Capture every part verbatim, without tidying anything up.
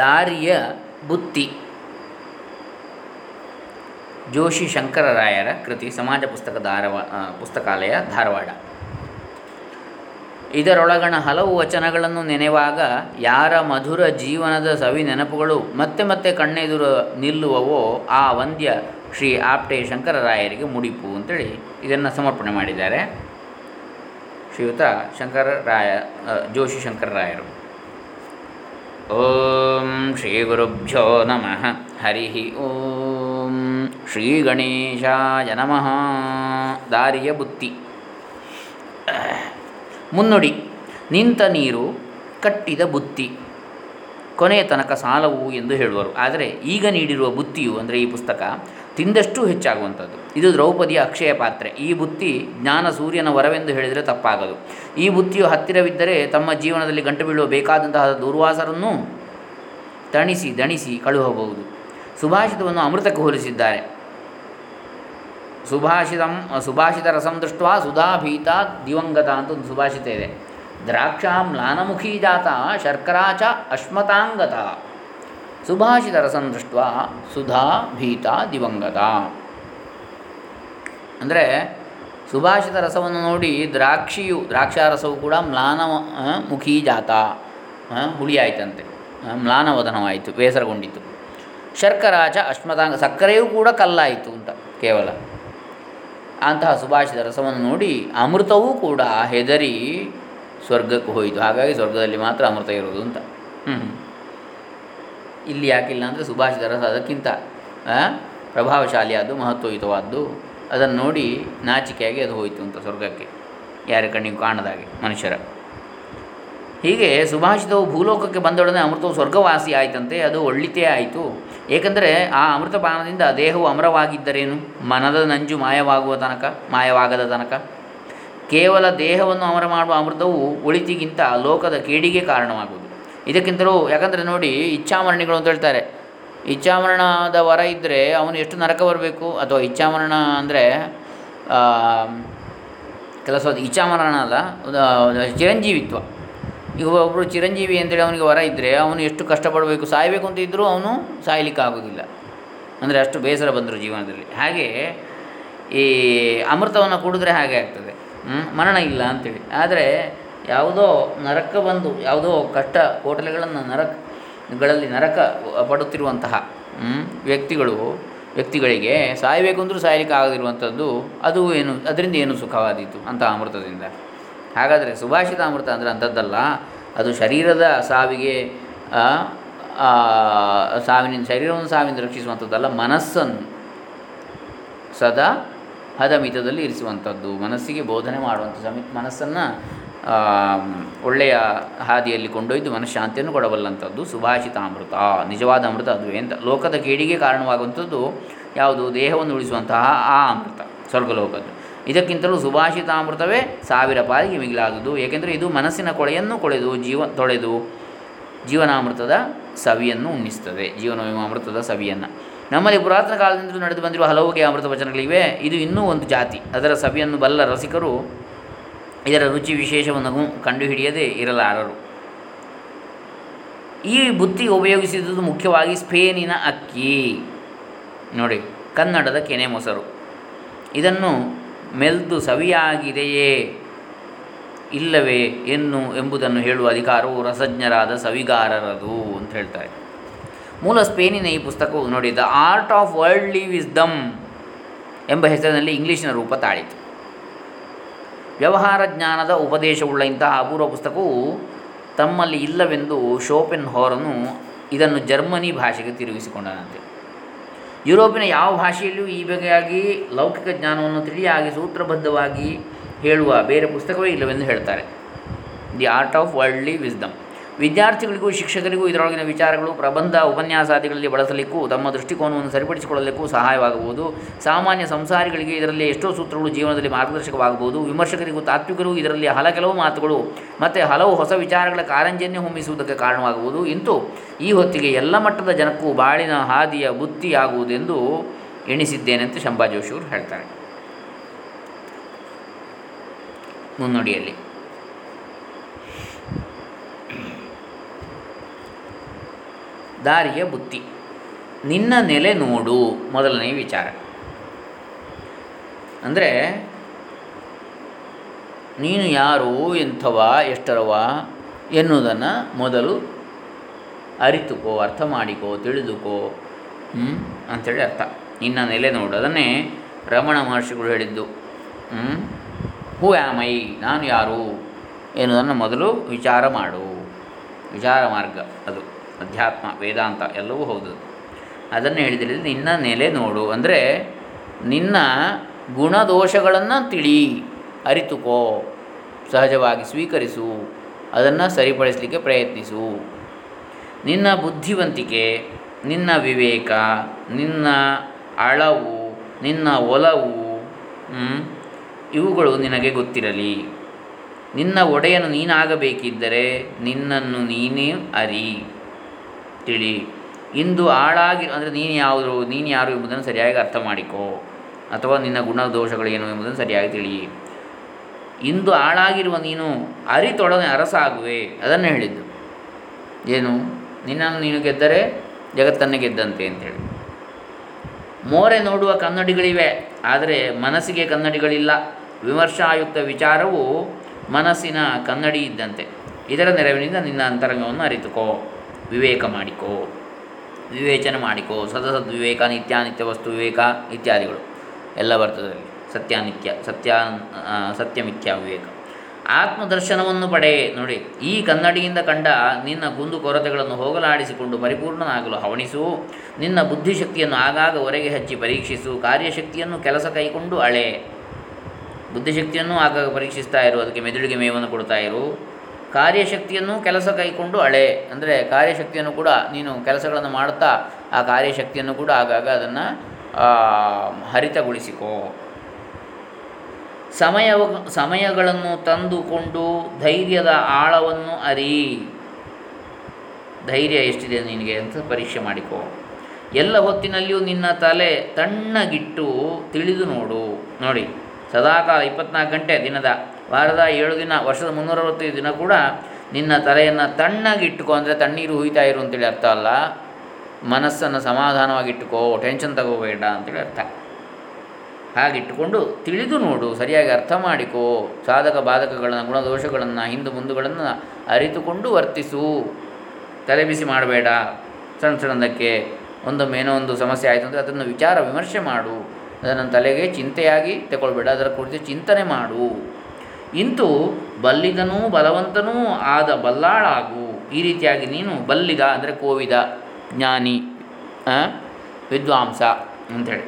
ದಾರಿಯ ಬುತ್ತಿ ಜೋಶಿ ಶಂಕರರಾಯರ ಕೃತಿ, ಸಮಾಜ ಪುಸ್ತಕ ಧಾರವಾ ಪುಸ್ತಕಾಲಯ ಧಾರವಾಡ. ಇದರೊಳಗಣ ಹಲವು ವಚನಗಳನ್ನು ನೆನೆವಾಗ ಯಾರ ಮಧುರ ಜೀವನದ ಸವಿ ನೆನಪುಗಳು ಮತ್ತೆ ಮತ್ತೆ ಕಣ್ಣೆದುರು ನಿಲ್ಲುವವೋ ಆ ವಂದ್ಯ ಶ್ರೀ ಆಪ್ಟೆ ಶಂಕರರಾಯರಿಗೆ ಮುಡಿಪು ಅಂತೇಳಿ ಇದನ್ನು ಸಮರ್ಪಣೆ ಮಾಡಿದ್ದಾರೆ ಶ್ರೀಯುತ ಶಂಕರರಾಯ ಜೋಶಿ ಶಂಕರರಾಯರು. ಓಂ ಶ್ರೀ ಗುರುಭ್ಯೋ ನಮಃ. ಹರಿ ಓಂ ಶ್ರೀ ಗಣೇಶಾಯ ನಮಃ. ದಾರಿಯ ಬುತ್ತಿ. ಮುನ್ನುಡಿ: ನಿಂತ ನೀರು ಕಟ್ಟಿದ ಬುತ್ತಿ ಕೊನೆಯ ತನಕ ಸಾಲವು ಎಂದು ಹೇಳುವರು. ಆದರೆ ಈಗ ನೀಡಿರುವ ಬುತ್ತಿಯು, ಅಂದರೆ ಈ ಪುಸ್ತಕ, ತಿಂದಷ್ಟು ಹೆಚ್ಚಾಗುವಂಥದ್ದು. ಇದು ದ್ರೌಪದಿಯ ಅಕ್ಷಯ ಪಾತ್ರೆ. ಈ ಬುತ್ತಿ ಜ್ಞಾನ ಸೂರ್ಯನ ವರವೆಂದು ಹೇಳಿದರೆ ತಪ್ಪಾಗದು. ಈ ಬುತ್ತಿಯು ಹತ್ತಿರವಿದ್ದರೆ ತಮ್ಮ ಜೀವನದಲ್ಲಿ ಗಂಟು ಬೀಳುವ ಬೇಕಾದಂತಹ ದುರ್ವಾಸರನ್ನು ತಣಿಸಿ ದಣಿಸಿ ಕಳುಹಬಹುದು. ಸುಭಾಷಿತವನ್ನು ಅಮೃತಕ್ಕೆ ಹೋಲಿಸಿದ್ದಾರೆ. ಸುಭಾಷಿತಂ ಸುಭಾಷಿತ ರಸಂ ದೃಷ್ಟ್ವಾ ಸುಧಾಭೀತ ದಿವಂಗತ ಅಂತ ಒಂದು ಸುಭಾಷಿತ ಇದೆ. ದ್ರಾಕ್ಷಾಂ ಮ್ಲಾನಮುಖಿ ಜಾತ ಶರ್ಕರಾ ಚ ಅಶ್ಮತಾಂಗತ ಸುಭಾಷಿತ ರಸಂ ದೃಷ್ಟ್ವಾ ಸುಧಾ ಭೀತ ದಿವಂಗತ. ಅಂದರೆ ಸುಭಾಷಿತ ರಸವನ್ನು ನೋಡಿ ದ್ರಾಕ್ಷಿಯು, ದ್ರಾಕ್ಷಾರಸವು ಕೂಡ ಮ್ಲಾನ ಮುಖಿ ಜಾತ, ಹುಳಿಯಾಯಿತಂತೆ, ಮ್ಲಾನವದನವಾಯಿತು, ಬೇಸರಗೊಂಡಿತು. ಶರ್ಕರಾ ಚ ಅಶ್ಮತಾಂಗ, ಸಕ್ಕರೆಯೂ ಕೂಡ ಕಲ್ಲಾಯಿತು ಅಂತ ಕೇವಲ. ಅಂತಹ ಸುಭಾಷಿತ ರಸವನ್ನು ನೋಡಿ ಅಮೃತವೂ ಕೂಡ ಹೆದರಿ ಸ್ವರ್ಗಕ್ಕೆ ಹೋಯಿತು. ಹಾಗಾಗಿ ಸ್ವರ್ಗದಲ್ಲಿ ಮಾತ್ರ ಅಮೃತ ಇರೋದು ಅಂತ. ಹ್ಞೂ ಇಲ್ಲಿ ಯಾಕಿಲ್ಲ ಅಂದರೆ ಸುಭಾಷಿತ ರಸ ಅದಕ್ಕಿಂತ ಪ್ರಭಾವಶಾಲಿಯಾದ್ದು, ಮಹತ್ವಯುತವಾದ್ದು. ಅದನ್ನು ನೋಡಿ ನಾಚಿಕೆಯಾಗಿ ಅದು ಹೋಯಿತು ಅಂತ ಸ್ವರ್ಗಕ್ಕೆ, ಯಾರ ಕಣ್ಣಿಗೂ ಕಾಣದಾಗೆ ಮನುಷ್ಯರ. ಹೀಗೆ ಸುಭಾಷಿತವು ಭೂಲೋಕಕ್ಕೆ ಬಂದೊಡನೆ ಅಮೃತವು ಸ್ವರ್ಗವಾಸಿ ಆಯಿತಂತೆ. ಅದು ಒಳ್ಳಿತೇ ಆಯಿತು. ಏಕೆಂದರೆ ಆ ಅಮೃತಪಾನದಿಂದ ದೇಹವು ಅಮರವಾಗಿದ್ದರೇನು? ಮನದ ನಂಜು ಮಾಯವಾಗುವ ತನಕ, ಮಾಯವಾಗದ ತನಕ. ಕೇವಲ ದೇಹವನ್ನು ಅಮರ ಮಾಡುವ ಅಮೃತವು ಒಳಿತಿಗಿಂತ ಲೋಕದ ಕೇಡಿಗೆ ಕಾರಣವಾಗುವುದು. ಇದಕ್ಕಿಂತಲೂ ಯಾಕಂದರೆ ನೋಡಿ, ಇಚ್ಛಾಮರಣಿಗಳು ಅಂತ ಹೇಳ್ತಾರೆ. ಇಚ್ಛಾಮರಣದ ವರ ಇದ್ದರೆ ಅವನು ಎಷ್ಟು ನರಕ ಬರಬೇಕು? ಅಥವಾ ಇಚ್ಛಾಮರಣ ಅಂದರೆ ಕೆಲಸವಾದ ಇಚ್ಛಾಮರಣ ಅಲ್ಲ, ಚಿರಂಜೀವಿತ್ವ. ಈಗ ಒಬ್ಬರು ಚಿರಂಜೀವಿ ಅಂತೇಳಿ ಅವನಿಗೆ ವರ ಇದ್ದರೆ ಅವನು ಎಷ್ಟು ಕಷ್ಟಪಡಬೇಕು, ಸಾಯಬೇಕು ಅಂತ ಇದ್ದರೂ ಅವನು ಸಾಯಲಿಕ್ಕಾಗೋದಿಲ್ಲ. ಅಂದರೆ ಅಷ್ಟು ಬೇಸರ ಬಂದರು ಜೀವನದಲ್ಲಿ. ಹಾಗೆ ಈ ಅಮೃತವನ್ನು ಕುಡಿದ್ರೆ ಹಾಗೆ ಆಗ್ತದೆ, ಮರಣ ಇಲ್ಲ ಅಂತೇಳಿ. ಆದರೆ ಯಾವುದೋ ನರಕ ಬಂದು, ಯಾವುದೋ ಕಷ್ಟ ಕೋಟಲೆಗಳನ್ನು ನರಕಗಳಲ್ಲಿ ನರಕ ಪಡುತ್ತಿರುವಂತಹ ವ್ಯಕ್ತಿಗಳು ವ್ಯಕ್ತಿಗಳಿಗೆ ಸಾಯಬೇಕು ಅಂದರೂ ಸಾಯಲಿಕ್ಕೆ ಆಗದಿರುವಂಥದ್ದು, ಅದು ಏನು, ಅದರಿಂದ ಏನು ಸುಖವಾದೀತು ಅಂತಹ ಅಮೃತದಿಂದ? ಹಾಗಾದರೆ ಸುಭಾಷಿತ ಅಮೃತ ಅಂದರೆ ಅಂಥದ್ದಲ್ಲ. ಅದು ಶರೀರದ ಸಾವಿಗೆ, ಸಾವಿನ ಶರೀರವನ್ನು ಸಾವಿನಿಂದ ರಕ್ಷಿಸುವಂಥದ್ದಲ್ಲ, ಮನಸ್ಸನ್ನು ಸದಾ ಹದಮಿತದಲ್ಲಿ ಇರಿಸುವಂಥದ್ದು, ಮನಸ್ಸಿಗೆ ಬೋಧನೆ ಮಾಡುವಂಥ ಸಮಿತ, ಮನಸ್ಸನ್ನು ಒಳ್ಳೆಯ ಹಾದಿಯಲ್ಲಿ ಕೊಂಡೊಯ್ದು ಮನಃಶಾಂತಿಯನ್ನು ಕೊಡಬಲ್ಲಂಥದ್ದು ಸುಭಾಷಿತ ಅಮೃತ. ನಿಜವಾದ ಅಮೃತ ಅದುವೇ ಅಂತ. ಲೋಕದ ಕೇಡಿಗೆ ಕಾರಣವಾಗುವಂಥದ್ದು ಯಾವುದು? ದೇಹವನ್ನು ಉಳಿಸುವಂತಹ ಆ ಅಮೃತ, ಸ್ವರ್ಗಲೋಕದ್ದು. ಇದಕ್ಕಿಂತಲೂ ಸುಭಾಷಿತ ಅಮೃತವೇ ಸಾವಿರ ಪಾಲಿಗೆ ಮಿಗಿಲಾದುದು. ಏಕೆಂದರೆ ಇದು ಮನಸ್ಸಿನ ಕೊಳೆಯನ್ನು ಕೊಳೆದು ಜೀವ ತೊಳೆದು ಜೀವನಾಮೃತದ ಸವಿಯನ್ನು ಉಣ್ಣಿಸ್ತದೆ, ಜೀವನವಿಮಾಮೃತದ ಸವಿಯನ್ನು. ನಮ್ಮಲ್ಲಿ ಪುರಾತನ ಕಾಲದಿಂದಲೂ ನಡೆದು ಬಂದಿರುವ ಹಲವುಗೆ ಅಮೃತ ವಚನಗಳಿವೆ. ಇದು ಇನ್ನೂ ಒಂದು ಜಾತಿ. ಅದರ ಸವಿಯನ್ನು ಬಲ್ಲ ರಸಿಕರು ಇದರ ರುಚಿ ವಿಶೇಷವನ್ನು ಕಂಡುಹಿಡಿಯದೇ ಇರಲಾರರು. ಈ ಬುತ್ತಿ ಉಪಯೋಗಿಸಿದುದು ಮುಖ್ಯವಾಗಿ ಸ್ಪೇನಿನ ಅಕ್ಕಿ, ನೋಡಿ, ಕನ್ನಡದ ಕೆನೆ ಮೊಸರು. ಇದನ್ನು ಮೆಲ್ದು ಸವಿಯಾಗಿದೆಯೇ ಇಲ್ಲವೇ ಎನ್ನು ಎಂಬುದನ್ನು ಹೇಳುವ ಅಧಿಕಾರವು ರಸಜ್ಞರಾದ ಸವಿಗಾರರದು ಅಂತ ಹೇಳ್ತಾರೆ. ಮೂಲ ಸ್ಪೇನಿನ ಈ ಪುಸ್ತಕವು ನೋಡಿ the art of worldly wisdom ಎಂಬ ಹೆಸರಿನಲ್ಲಿ ಇಂಗ್ಲೀಷಿನ ರೂಪ ತಾಳಿತು. ವ್ಯವಹಾರ ಜ್ಞಾನದ ಉಪದೇಶವುಳ್ಳ ಇಂತಹ ಅಪೂರ್ವ ಪುಸ್ತಕವು ತಮ್ಮಲ್ಲಿ ಇಲ್ಲವೆಂದು ಶೋಪೆನ್ ಹೋರನು ಇದನ್ನು ಜರ್ಮನಿ ಭಾಷೆಗೆ ತಿರುಗಿಸಿಕೊಂಡನಂತೆ. ಯುರೋಪಿನ ಯಾವ ಭಾಷೆಯಲ್ಲಿಯೂ ಈ ಬಗೆಯಾಗಿ ಲೌಕಿಕ ಜ್ಞಾನವನ್ನು ತಿಳಿಯಾಗಿ ಸೂತ್ರಬದ್ಧವಾಗಿ ಹೇಳುವ ಬೇರೆ ಪುಸ್ತಕವೇ ಇಲ್ಲವೆಂದು ಹೇಳ್ತಾರೆ. The art of worldly wisdom. ವಿದ್ಯಾರ್ಥಿಗಳಿಗೂ ಶಿಕ್ಷಕರಿಗೂ ಇದರೊಳಗಿನ ವಿಚಾರಗಳು ಪ್ರಬಂಧ ಉಪನ್ಯಾಸಾದಿಗಳಲ್ಲಿ ಬಳಸಲಿಕ್ಕೂ ತಮ್ಮ ದೃಷ್ಟಿಕೋನವನ್ನು ಸರಿಪಡಿಸಿಕೊಳ್ಳಲಿಕ್ಕೂ ಸಹಾಯವಾಗಬಹುದು. ಸಾಮಾನ್ಯ ಸಂಸಾರಿಗಳಿಗೆ ಇದರಲ್ಲಿ ಎಷ್ಟೋ ಸೂತ್ರಗಳು ಜೀವನದಲ್ಲಿ ಮಾರ್ಗದರ್ಶಕವಾಗಬಹುದು. ವಿಮರ್ಶಕರಿಗೂ ತಾತ್ವಿಕರಿಗೂ ಇದರಲ್ಲಿ ಹಲ ಕೆಲವು ಮಾತುಗಳು ಮತ್ತು ಹಲವು ಹೊಸ ವಿಚಾರಗಳ ಕಾರಂಜಿಯನ್ನೇ ಹೊಮ್ಮಿಸುವುದಕ್ಕೆ ಕಾರಣವಾಗುವುದು. ಇಂತೂ ಈ ಹೊತ್ತಿಗೆ ಎಲ್ಲ ಮಟ್ಟದ ಜನಕ್ಕೂ ಬಾಳಿನ ಹಾದಿಯ ಬುತ್ತಿಯಾಗುವುದೆಂದು ಎಣಿಸಿದ್ದೇನೆಂತ ಶಂಭಾಜೋಶಿಯವರು ಹೇಳ್ತಾರೆ ಮುನ್ನುಡಿಯಲ್ಲಿ. ದಾರಿಯ ಬುತ್ತಿ. ನಿನ್ನ ನೆಲೆ ನೋಡು, ಮೊದಲನೇ ವಿಚಾರ. ಅಂದರೆ ನೀನು ಯಾರು, ಎಂಥವ, ಎಷ್ಟರವ ಎನ್ನುವುದನ್ನು ಮೊದಲು ಅರಿತುಕೋ, ಅರ್ಥ ಮಾಡಿಕೋ, ತಿಳಿದುಕೋ ಅಂಥೇಳಿ ಅರ್ಥ. ನಿನ್ನ ನೆಲೆ ನೋಡು. ಅದನ್ನೇ ರಮಣ ಮಹರ್ಷಿಗಳು ಹೇಳಿದ್ದು, ಹೂ ಆಮೈ, ನಾನು ಯಾರು ಎನ್ನುವುದನ್ನು ಮೊದಲು ವಿಚಾರ ಮಾಡು. ವಿಚಾರ ಮಾರ್ಗ ಅದು, ಅಧ್ಯಾತ್ಮ, ವೇದಾಂತ ಎಲ್ಲವೂ ಹೌದು. ಅದನ್ನು ಹೇಳಿದರೆ ನಿನ್ನ ನೆಲೆ ನೋಡು ಅಂದರೆ ನಿನ್ನ ಗುಣದೋಷಗಳನ್ನು ತಿಳಿ, ಅರಿತುಕೋ, ಸಹಜವಾಗಿ ಸ್ವೀಕರಿಸು, ಅದನ್ನು ಸರಿಪಡಿಸಲಿಕ್ಕೆ ಪ್ರಯತ್ನಿಸು. ನಿನ್ನ ಬುದ್ಧಿವಂತಿಕೆ, ನಿನ್ನ ವಿವೇಕ, ನಿನ್ನ ಆಳವು, ನಿನ್ನ ಒಲವು ಇವುಗಳು ನಿನಗೆ ಗೊತ್ತಿರಲಿ. ನಿನ್ನ ಒಡೆಯನು ನೀನಾಗಬೇಕಿದ್ದರೆ ನಿನ್ನನ್ನು ನೀನೇ ಅರಿ, ತಿಳಿ. ಇಂದು ಆಳಾಗಿ ಅಂದರೆ ನೀನು ಯಾವುದು, ನೀನು ಯಾರು ಎಂಬುದನ್ನು ಸರಿಯಾಗಿ ಅರ್ಥ ಮಾಡಿಕೋ, ಅಥವಾ ನಿನ್ನ ಗುಣ ದೋಷಗಳೇನು ಎಂಬುದನ್ನು ಸರಿಯಾಗಿ ತಿಳಿ. ಇಂದು ಆಳಾಗಿರುವ ನೀನು ಅರಿತೊಡನೆ ಅರಸಾಗುವೆ. ಅದನ್ನು ಹೇಳಿದ್ದು ಏನು, ನಿನ್ನನ್ನು ನೀನು ಗೆದ್ದರೆ ಜಗತ್ತನ್ನು ಗೆದ್ದಂತೆ ಅಂತೇಳಿ. ಮೋರೆ ನೋಡುವ ಕನ್ನಡಿಗಳಿವೆ, ಆದರೆ ಮನಸ್ಸಿಗೆ ಕನ್ನಡಿಗಳಿಲ್ಲ. ವಿಮರ್ಶಾಯುಕ್ತ ವಿಚಾರವು ಮನಸ್ಸಿನ ಕನ್ನಡಿ ಇದ್ದಂತೆ. ಇದರ ನೆರವಿನಿಂದ ನಿನ್ನ ಅಂತರಂಗವನ್ನು ಅರಿತುಕೋ, ವಿವೇಕ ಮಾಡಿಕೋ, ವಿವೇಚನೆ ಮಾಡಿಕೋ. ಸದಸದ್ ವಿವೇಕ, ನಿತ್ಯಾನಿತ್ಯ ವಸ್ತು ವಿವೇಕ ಇತ್ಯಾದಿಗಳು ಎಲ್ಲ ಬರ್ತದಲ್ಲಿ. ಸತ್ಯಾನಿತ್ಯ, ಸತ್ಯ, ಸತ್ಯಮಿಥ್ಯಾ ವಿವೇಕ, ಆತ್ಮದರ್ಶನವನ್ನು ಪಡೆ. ನೋಡಿ, ಈ ಕನ್ನಡಿಯಿಂದ ಕಂಡ ನಿನ್ನ ಕುಂದು ಕೊರತೆಗಳನ್ನು ಹೋಗಲಾಡಿಸಿಕೊಂಡು ಪರಿಪೂರ್ಣನಾಗಲು ಹವಣಿಸು. ನಿನ್ನ ಬುದ್ಧಿಶಕ್ತಿಯನ್ನು ಆಗಾಗ ಹೊರಗೆ ಹಚ್ಚಿ ಪರೀಕ್ಷಿಸು. ಕಾರ್ಯಶಕ್ತಿಯನ್ನು ಕೆಲಸ ಕೈಕೊಂಡು ಅಳೆ. ಬುದ್ಧಿಶಕ್ತಿಯನ್ನು ಆಗಾಗ ಪರೀಕ್ಷಿಸ್ತಾ ಇರು, ಅದಕ್ಕೆ ಮೆದುಳಿಗೆ ಮೇವನ್ನು ಕೊಡ್ತಾ ಇರು. ಕಾರ್ಯಶಕ್ತಿಯನ್ನು ಕೆಲಸ ಕೈಕೊಂಡು ಅಳೆ ಅಂದರೆ ಕಾರ್ಯಶಕ್ತಿಯನ್ನು ಕೂಡ ನೀನು ಕೆಲಸಗಳನ್ನು ಮಾಡುತ್ತಾ ಆ ಕಾರ್ಯಶಕ್ತಿಯನ್ನು ಕೂಡ ಆಗಾಗ ಅದನ್ನು ಹರಿತಗೊಳಿಸಿಕೋ. ಸಮಯ ಸಮಯಗಳನ್ನು ತಂದುಕೊಂಡು ಧೈರ್ಯದ ಆಳವನ್ನು ಅರಿ. ಧೈರ್ಯ ಎಷ್ಟಿದೆ ನಿನಗೆ ಅಂತ ಪರೀಕ್ಷೆ ಮಾಡಿಕೋ. ಎಲ್ಲ ಹೊತ್ತಿನಲ್ಲಿಯೂ ನಿನ್ನ ತಲೆ ತಣ್ಣಗಿಟ್ಟು ತಿಳಿದು ನೋಡು. ನೋಡಿ, ಸದಾಕಾಲ ಇಪ್ಪತ್ತ್ನಾಲ್ಕು ಗಂಟೆ, ದಿನದ, ವಾರದ ಏಳು ದಿನ, ವರ್ಷದ ಮುನ್ನೂರ ಅರವತ್ತೈದು ದಿನ ಕೂಡ ನಿನ್ನ ತಲೆಯನ್ನು ತಣ್ಣಗಿಟ್ಟುಕೋ. ಅಂದರೆ ತಣ್ಣೀರು ಹುಯ್ತಾ ಇರು ಅಂತೇಳಿ ಅರ್ಥ ಅಲ್ಲ, ಮನಸ್ಸನ್ನು ಸಮಾಧಾನವಾಗಿಟ್ಟುಕೋ, ಟೆನ್ಷನ್ ತಗೋಬೇಡ ಅಂತೇಳಿ ಅರ್ಥ. ಹಾಗಿಟ್ಟುಕೊಂಡು ತಿಳಿದು ನೋಡು, ಸರಿಯಾಗಿ ಅರ್ಥ ಮಾಡಿಕೋ. ಸಾಧಕ ಬಾಧಕಗಳನ್ನು, ಗುಣದೋಷಗಳನ್ನು, ಹಿಂದು ಮುಂದುಗಳನ್ನು ಅರಿತುಕೊಂಡು ವರ್ತಿಸು. ತಲೆಬಿಸಿ ಮಾಡಬೇಡ. ಸಣ್ಣ ಸಣ್ಣದಕ್ಕೆ ಒಂದೊಮ್ಮೆ ಏನೋ ಒಂದು ಸಮಸ್ಯೆ ಆಯಿತು ಅಂದರೆ ಅದನ್ನು ವಿಚಾರ ವಿಮರ್ಶೆ ಮಾಡು. ಅದನ್ನು ತಲೆಗೆ ಚಿಂತೆಯಾಗಿ ತಗೊಳ್ಬೇಡ, ಅದರ ಕುರಿತು ಚಿಂತನೆ ಮಾಡು. ಇಂತೂ ಬಲ್ಲಿಗನೂ ಬಲವಂತನೂ ಆದ ಬಲ್ಲಾಳಾಗು. ಈ ರೀತಿಯಾಗಿ ನೀನು ಬಲ್ಲಿಗ ಅಂದರೆ ಕೋವಿದ, ಜ್ಞಾನಿ, ವಿದ್ವಾಂಸ ಅಂಥೇಳಿ,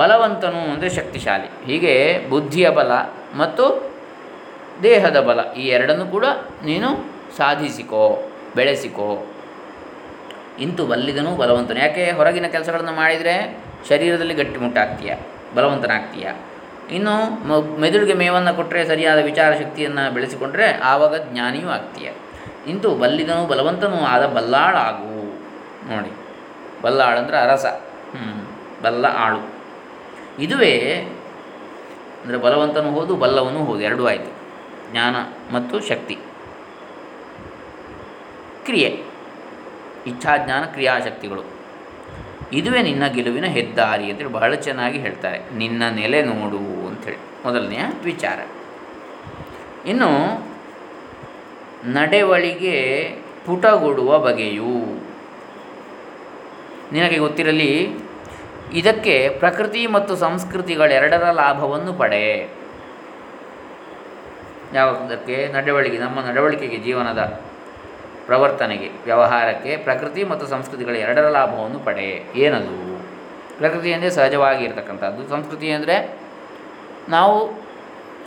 ಬಲವಂತನು ಅಂದರೆ ಶಕ್ತಿಶಾಲಿ. ಹೀಗೆ ಬುದ್ಧಿಯ ಬಲ ಮತ್ತು ದೇಹದ ಬಲ ಈ ಎರಡನ್ನೂ ಕೂಡ ನೀನು ಸಾಧಿಸಿಕೋ, ಬೆಳೆಸಿಕೋ. ಇಂತೂ ಬಲ್ಲಿಗನೂ ಬಲವಂತನು. ಯಾಕೆ ಹೊರಗಿನ ಕೆಲಸಗಳನ್ನು ಮಾಡಿದರೆ ಶರೀರದಲ್ಲಿ ಗಟ್ಟಿಮುಟ್ಟಾಗ್ತೀಯ, ಬಲವಂತನಾಗ್ತೀಯ. ಇನ್ನು ಮೆದುಳಿಗೆ ಮೇವನ್ನು ಕೊಟ್ಟರೆ, ಸರಿಯಾದ ವಿಚಾರ ಶಕ್ತಿಯನ್ನು ಬೆಳೆಸಿಕೊಂಡ್ರೆ ಆವಾಗ ಜ್ಞಾನಿಯೂ ಆಗ್ತೀಯ. ಇಂತೂ ಬಲ್ಲಿಗನೂ ಬಲವಂತನೂ ಆದ ಬಲ್ಲಾಳಾಗು. ನೋಡಿ, ಬಲ್ಲಾಳು ಅಂದರೆ ಅರಸ, ಹ್ಞೂ ಬಲ್ಲ ಆಳು. ಇದುವೇ ಅಂದರೆ ಬಲವಂತನೂ ಹೋದು ಬಲ್ಲವನೂ ಹೋದು, ಎರಡೂ ಆಯಿತು. ಜ್ಞಾನ ಮತ್ತು ಶಕ್ತಿ, ಕ್ರಿಯೆ, ಇಚ್ಛಾಜ್ಞಾನ, ಕ್ರಿಯಾಶಕ್ತಿಗಳು. ಇದುವೇ ನಿನ್ನ ಗೆಲುವಿನ ಹೆದ್ದಾರಿ ಅಂತೇಳಿ ಬಹಳ ಚೆನ್ನಾಗಿ ಹೇಳ್ತಾರೆ. ನಿನ್ನ ನೆಲೆ ನೋಡು ಅಂಥೇಳಿ ಮೊದಲನೆಯ ವಿಚಾರ. ಇನ್ನು ನಡೆವಳಿಗೆ ಪುಟಗೊಡುವ ಬಗೆಯು ನಿನಗೆ ಗೊತ್ತಿರಲಿ. ಇದಕ್ಕೆ ಪ್ರಕೃತಿ ಮತ್ತು ಸಂಸ್ಕೃತಿಗಳೆರಡರ ಲಾಭವನ್ನು ಪಡೆ. ಯಾವುದಕ್ಕೆ? ನಡವಳಿಕೆ, ನಮ್ಮ ನಡವಳಿಕೆಗೆ, ಜೀವನದ ಪ್ರವರ್ತನೆಗೆ, ವ್ಯವಹಾರಕ್ಕೆ ಪ್ರಕೃತಿ ಮತ್ತು ಸಂಸ್ಕೃತಿಗಳ ಎರಡರ ಲಾಭವನ್ನು ಪಡೆ. ಏನದು? ಪ್ರಕೃತಿ ಅಂದರೆ ಸಹಜವಾಗಿ ಇರತಕ್ಕಂಥದ್ದು, ಸಂಸ್ಕೃತಿ ಅಂದರೆ ನಾವು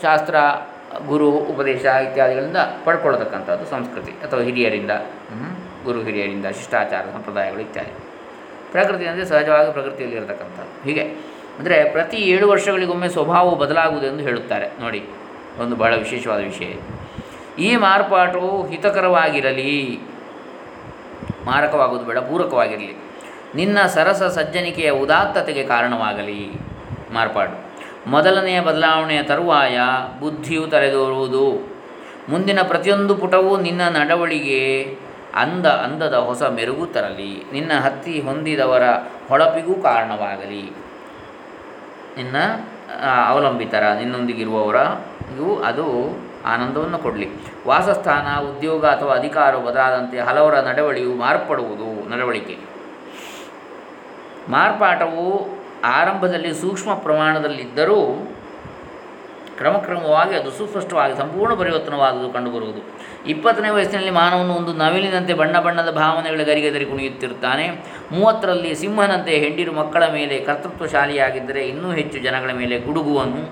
ಶಾಸ್ತ್ರ, ಗುರು ಉಪದೇಶ ಇತ್ಯಾದಿಗಳಿಂದ ಪಡ್ಕೊಳ್ತಕ್ಕಂಥದ್ದು ಸಂಸ್ಕೃತಿ, ಅಥವಾ ಹಿರಿಯರಿಂದ, ಗುರು ಹಿರಿಯರಿಂದ ಶಿಷ್ಟಾಚಾರ ಸಂಪ್ರದಾಯಗಳು ಇತ್ಯಾದಿ. ಪ್ರಕೃತಿ ಅಂದರೆ ಸಹಜವಾಗಿ ಪ್ರಕೃತಿಯಲ್ಲಿ ಇರತಕ್ಕಂಥದ್ದು. ಹೀಗೆ ಅಂದರೆ ಪ್ರತಿ ಏಳು ವರ್ಷಗಳಿಗೊಮ್ಮೆ ಸ್ವಭಾವವು ಬದಲಾಗುವುದೆಂದು ಹೇಳುತ್ತಾರೆ. ನೋಡಿ, ಒಂದು ಬಹಳ ವಿಶೇಷವಾದ ವಿಷಯ. ಈ ಮಾರ್ಪಾಟು ಹಿತಕರವಾಗಿರಲಿ, ಮಾರಕವಾಗುವುದು ಬೇಡ, ಪೂರಕವಾಗಿರಲಿ. ನಿನ್ನ ಸರಸ ಸಜ್ಜನಿಕೆಯ ಉದಾತ್ತತೆಗೆ ಕಾರಣವಾಗಲಿ ಮಾರ್ಪಾಟು. ಮೊದಲನೆಯ ಬದಲಾವಣೆಯ ತರುವಾಯ ಬುದ್ಧಿಯು ತಲೆದೋರುವುದು. ಮುಂದಿನ ಪ್ರತಿಯೊಂದು ಪುಟವೂ ನಿನ್ನ ನಡವಳಿಗೆ ಅಂದ ಅಂದದ ಹೊಸ ಮೆರುಗು ತರಲಿ, ನಿನ್ನ ಹತ್ತಿ ಹೊಂದಿದವರ ಹೊಳಪಿಗೂ ಕಾರಣವಾಗಲಿ, ನಿನ್ನ ಅವಲಂಬಿತರ ನಿನ್ನೊಂದಿಗಿರುವವರಿಗೂ ಅದು ಆನಂದವನ್ನು ಕೊಡಲಿ. ವಾಸಸ್ಥಾನ, ಉದ್ಯೋಗ ಅಥವಾ ಅಧಿಕಾರ ಬದಲಾದಂತೆ ಹಲವರ ನಡವಳಿಯು ಮಾರ್ಪಡುವುದು. ನಡವಳಿಕೆ ಮಾರ್ಪಾಟವು ಆರಂಭದಲ್ಲಿ ಸೂಕ್ಷ್ಮ ಪ್ರಮಾಣದಲ್ಲಿದ್ದರೂ ಕ್ರಮಕ್ರಮವಾಗಿ ಅದು ಸುಸ್ಪಷ್ಟವಾಗಿ ಸಂಪೂರ್ಣ ಪರಿವರ್ತನವಾದುದು ಕಂಡುಬರುವುದು. ಇಪ್ಪತ್ತನೇ ವಯಸ್ಸಿನಲ್ಲಿ ಮಾನವನು ಒಂದು ನವಿಲಿನಂತೆ ಬಣ್ಣ ಬಣ್ಣದ ಭಾವನೆಗಳ ಗರಿಗೆದರಿ ಕುಣಿಯುತ್ತಿರ್ತಾನೆ. ಮೂವತ್ತರಲ್ಲಿ ಸಿಂಹನಂತೆ ಹೆಂಡಿರು ಮಕ್ಕಳ ಮೇಲೆ ಕರ್ತೃತ್ವಶಾಲಿಯಾಗಿದ್ದರೆ ಇನ್ನೂ ಹೆಚ್ಚು ಜನಗಳ ಮೇಲೆ ಗುಡುಗುವನು.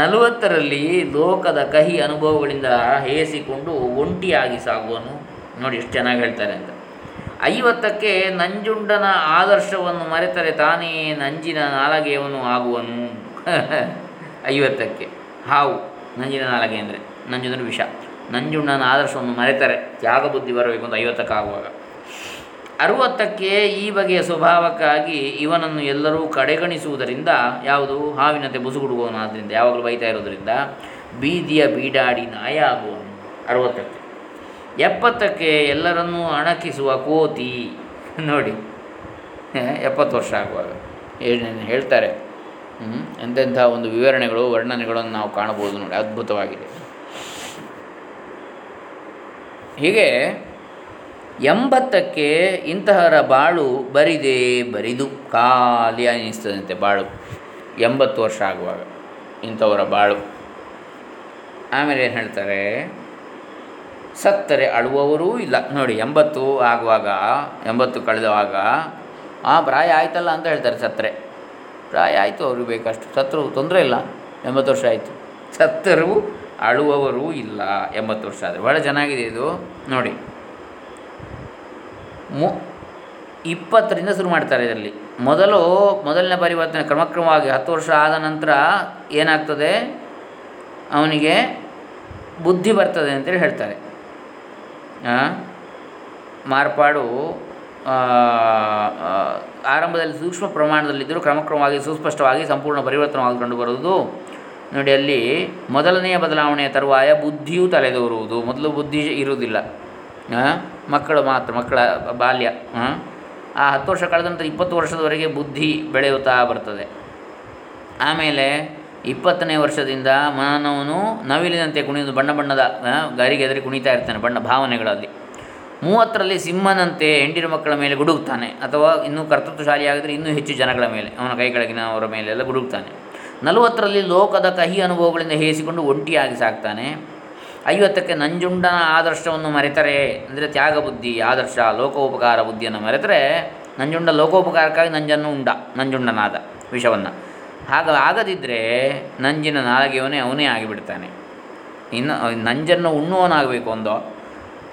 ನಲವತ್ತರಲ್ಲಿ ಲೋಕದ ಕಹಿ ಅನುಭವಗಳಿಂದ ಹೇಸಿಕೊಂಡು ಒಂಟಿಯಾಗಿ ಸಾಗುವನು. ನೋಡಿ ಎಷ್ಟು ಚೆನ್ನಾಗಿ ಹೇಳ್ತಾರೆ ಅಂತ. ಐವತ್ತಕ್ಕೆ ನಂಜುಂಡನ ಆದರ್ಶವನ್ನು ಮರೆತರೆ ತಾನೇ ನಂಜಿನ ನಾಲಗೆಯವನು ಆಗುವನು. ಐವತ್ತಕ್ಕೆ ಹಾವು, ನಂಜಿನ ನಾಲಗೆ ಅಂದರೆ ನಂಜುಂಡನ ವಿಷ. ನಂಜುಂಡನ ಆದರ್ಶವನ್ನು ಮರೆತರೆ ತ್ಯಾಗ ಬುದ್ಧಿ ಬರಬೇಕು ಅಂತ ಐವತ್ತಕ್ಕೆ ಆಗುವಾಗ. ಅರುವತ್ತಕ್ಕೆ ಈ ಬಗೆಯ ಸ್ವಭಾವಕ್ಕಾಗಿ ಇವನನ್ನು ಎಲ್ಲರೂ ಕಡೆಗಣಿಸುವುದರಿಂದ, ಯಾವುದು ಹಾವಿನಂತೆ ಬುಸುಗುಡುವವನು, ಆದ್ದರಿಂದ ಯಾವಾಗಲೂ ಬೈತಾ ಇರೋದರಿಂದ ಬೀದಿಯ ಬೀಡಾಡಿ ನಾಯ ಆಗುವನು ಅರುವತ್ತಕ್ಕೆ. ಎಪ್ಪತ್ತಕ್ಕೆ ಎಲ್ಲರನ್ನೂ ಅಣಕಿಸುವ ಕೋತಿ. ನೋಡಿ ಎಪ್ಪತ್ತು ವರ್ಷ ಆಗುವಾಗ ಹೇಳ್ತಾರೆ. ಎಂತೆಂಥ ಒಂದು ವಿವರಣೆಗಳು, ವರ್ಣನೆಗಳನ್ನು ನಾವು ಕಾಣಬಹುದು. ನೋಡಿ ಅದ್ಭುತವಾಗಿದೆ. ಹೀಗೆ ಎಂಬತ್ತಕ್ಕೆ ಇಂತಹರ ಬಾಳು ಬರಿದೇ ಬರಿದು ಖಾಲಿ ಅನ್ನಿಸ್ತದಂತೆ ಬಾಳು, ಎಂಬತ್ತು ವರ್ಷ ಆಗುವಾಗ ಇಂಥವರ ಬಾಳು. ಆಮೇಲೆ ಏನು ಹೇಳ್ತಾರೆ, ಸತ್ತರೆ ಅಳುವವರೂ ಇಲ್ಲ. ನೋಡಿ ಎಂಬತ್ತು ಆಗುವಾಗ, ಎಂಬತ್ತು ಕಳೆದವಾಗ ಆ ಪ್ರಾಯ ಆಯ್ತಲ್ಲ ಅಂತ ಹೇಳ್ತಾರೆ. ಸತ್ತರೆ ಪ್ರಾಯ ಆಯಿತು, ಅವ್ರಿಗೆ ಬೇಕಷ್ಟು ಸತ್ತರೂ ತೊಂದರೆ ಇಲ್ಲ, ಎಂಬತ್ತು ವರ್ಷ ಆಯಿತು, ಸತ್ತರೂ ಅಳುವವರೂ ಇಲ್ಲ ಎಂಬತ್ತು ವರ್ಷ ಆದರೆ. ಭಾಳ ಚೆನ್ನಾಗಿದೆ ಇದು. ನೋಡಿ ಮು ಇಪ್ಪತ್ತರಿಂದ ಶುರು ಮಾಡ್ತಾರೆ ಇದರಲ್ಲಿ. ಮೊದಲು ಮೊದಲಿನ ಪರಿವರ್ತನೆ ಕ್ರಮಕ್ರಮವಾಗಿ ಹತ್ತು ವರ್ಷ ಆದ ನಂತರ ಏನಾಗ್ತದೆ, ಅವನಿಗೆ ಬುದ್ಧಿ ಬರ್ತದೆ ಅಂತೇಳಿ ಹೇಳ್ತಾರೆ. ಮಾರ್ಪಾಡು ಆರಂಭದಲ್ಲಿ ಸೂಕ್ಷ್ಮ ಪ್ರಮಾಣದಲ್ಲಿದ್ದರೂ ಕ್ರಮಕ್ರಮವಾಗಿ ಸುಸ್ಪಷ್ಟವಾಗಿ ಸಂಪೂರ್ಣ ಪರಿವರ್ತನವಾಗಿ ಕಂಡುಬರುವುದು. ನೋಡಿ ಅಲ್ಲಿ ಮೊದಲನೆಯ ಬದಲಾವಣೆಯ ತರುವಾಯ ಬುದ್ಧಿಯು ತಲೆದೋರುವುದು. ಮೊದಲು ಬುದ್ಧಿ ಇರುವುದಿಲ್ಲ, ಮಕ್ಕಳು ಮಾತ್ರ, ಮಕ್ಕಳ ಬಾಲ್ಯ. ಆ ಹತ್ತು ವರ್ಷ ಕಳೆದ ನಂತರ ಇಪ್ಪತ್ತು ವರ್ಷದವರೆಗೆ ಬುದ್ಧಿ ಬೆಳೆಯುತ್ತಾ ಬರ್ತದೆ. ಆಮೇಲೆ ಇಪ್ಪತ್ತನೇ ವರ್ಷದಿಂದ ಮಾನವನು ನವಿಲಿನಂತೆ ಕುಣಿದು ಬಣ್ಣ ಬಣ್ಣದ ಗರಿಗೆದರಿ ಕುಣಿತಾ ಇರ್ತಾನೆ ಬಣ್ಣ ಭಾವನೆಗಳಲ್ಲಿ. ಮೂವತ್ತರಲ್ಲಿ ಸಿಂಹನಂತೆ ಹೆಂಡಿರು ಮಕ್ಕಳ ಮೇಲೆ ಗುಡುಗ್ತಾನೆ, ಅಥವಾ ಇನ್ನೂ ಕರ್ತೃತ್ವಶಾಲಿಯಾಗಿದ್ದರೆ ಇನ್ನೂ ಹೆಚ್ಚು ಜನಗಳ ಮೇಲೆ, ಅವನ ಕೈ ಕೆಳಗಿನವರ ಮೇಲೆಲ್ಲ ಗುಡುಗ್ತಾನೆ. ನಲವತ್ತರಲ್ಲಿ ಲೋಕದ ಕಹಿ ಅನುಭವಗಳಿಂದ ಹೇಸಿಕೊಂಡು ಒಂಟಿಯಾಗಿ ಸಾಕ್ತಾನೆ. ಐವತ್ತಕ್ಕೆ ನಂಜುಂಡನ ಆದರ್ಶವನ್ನು ಮರೆತರೆ, ಅಂದರೆ ತ್ಯಾಗ ಬುದ್ಧಿ, ಆದರ್ಶ, ಲೋಕೋಪಕಾರ ಬುದ್ಧಿಯನ್ನು ಮರೆತರೆ, ನಂಜುಂಡ ಲೋಕೋಪಕಾರಕ್ಕಾಗಿ ನಂಜನ್ನು ಉಂಡ ನಂಜುಂಡನಾದ ವಿಷವನ್ನು, ಆಗ ಆಗದಿದ್ದರೆ ನಂಜಿನ ನಾಲಗೆಯವನೇ ಅವನೇ ಆಗಿಬಿಡ್ತಾನೆ. ಇನ್ನು ನಂಜನ್ನು ಉಣ್ಣುವವನಾಗಬೇಕು ಒಂದು,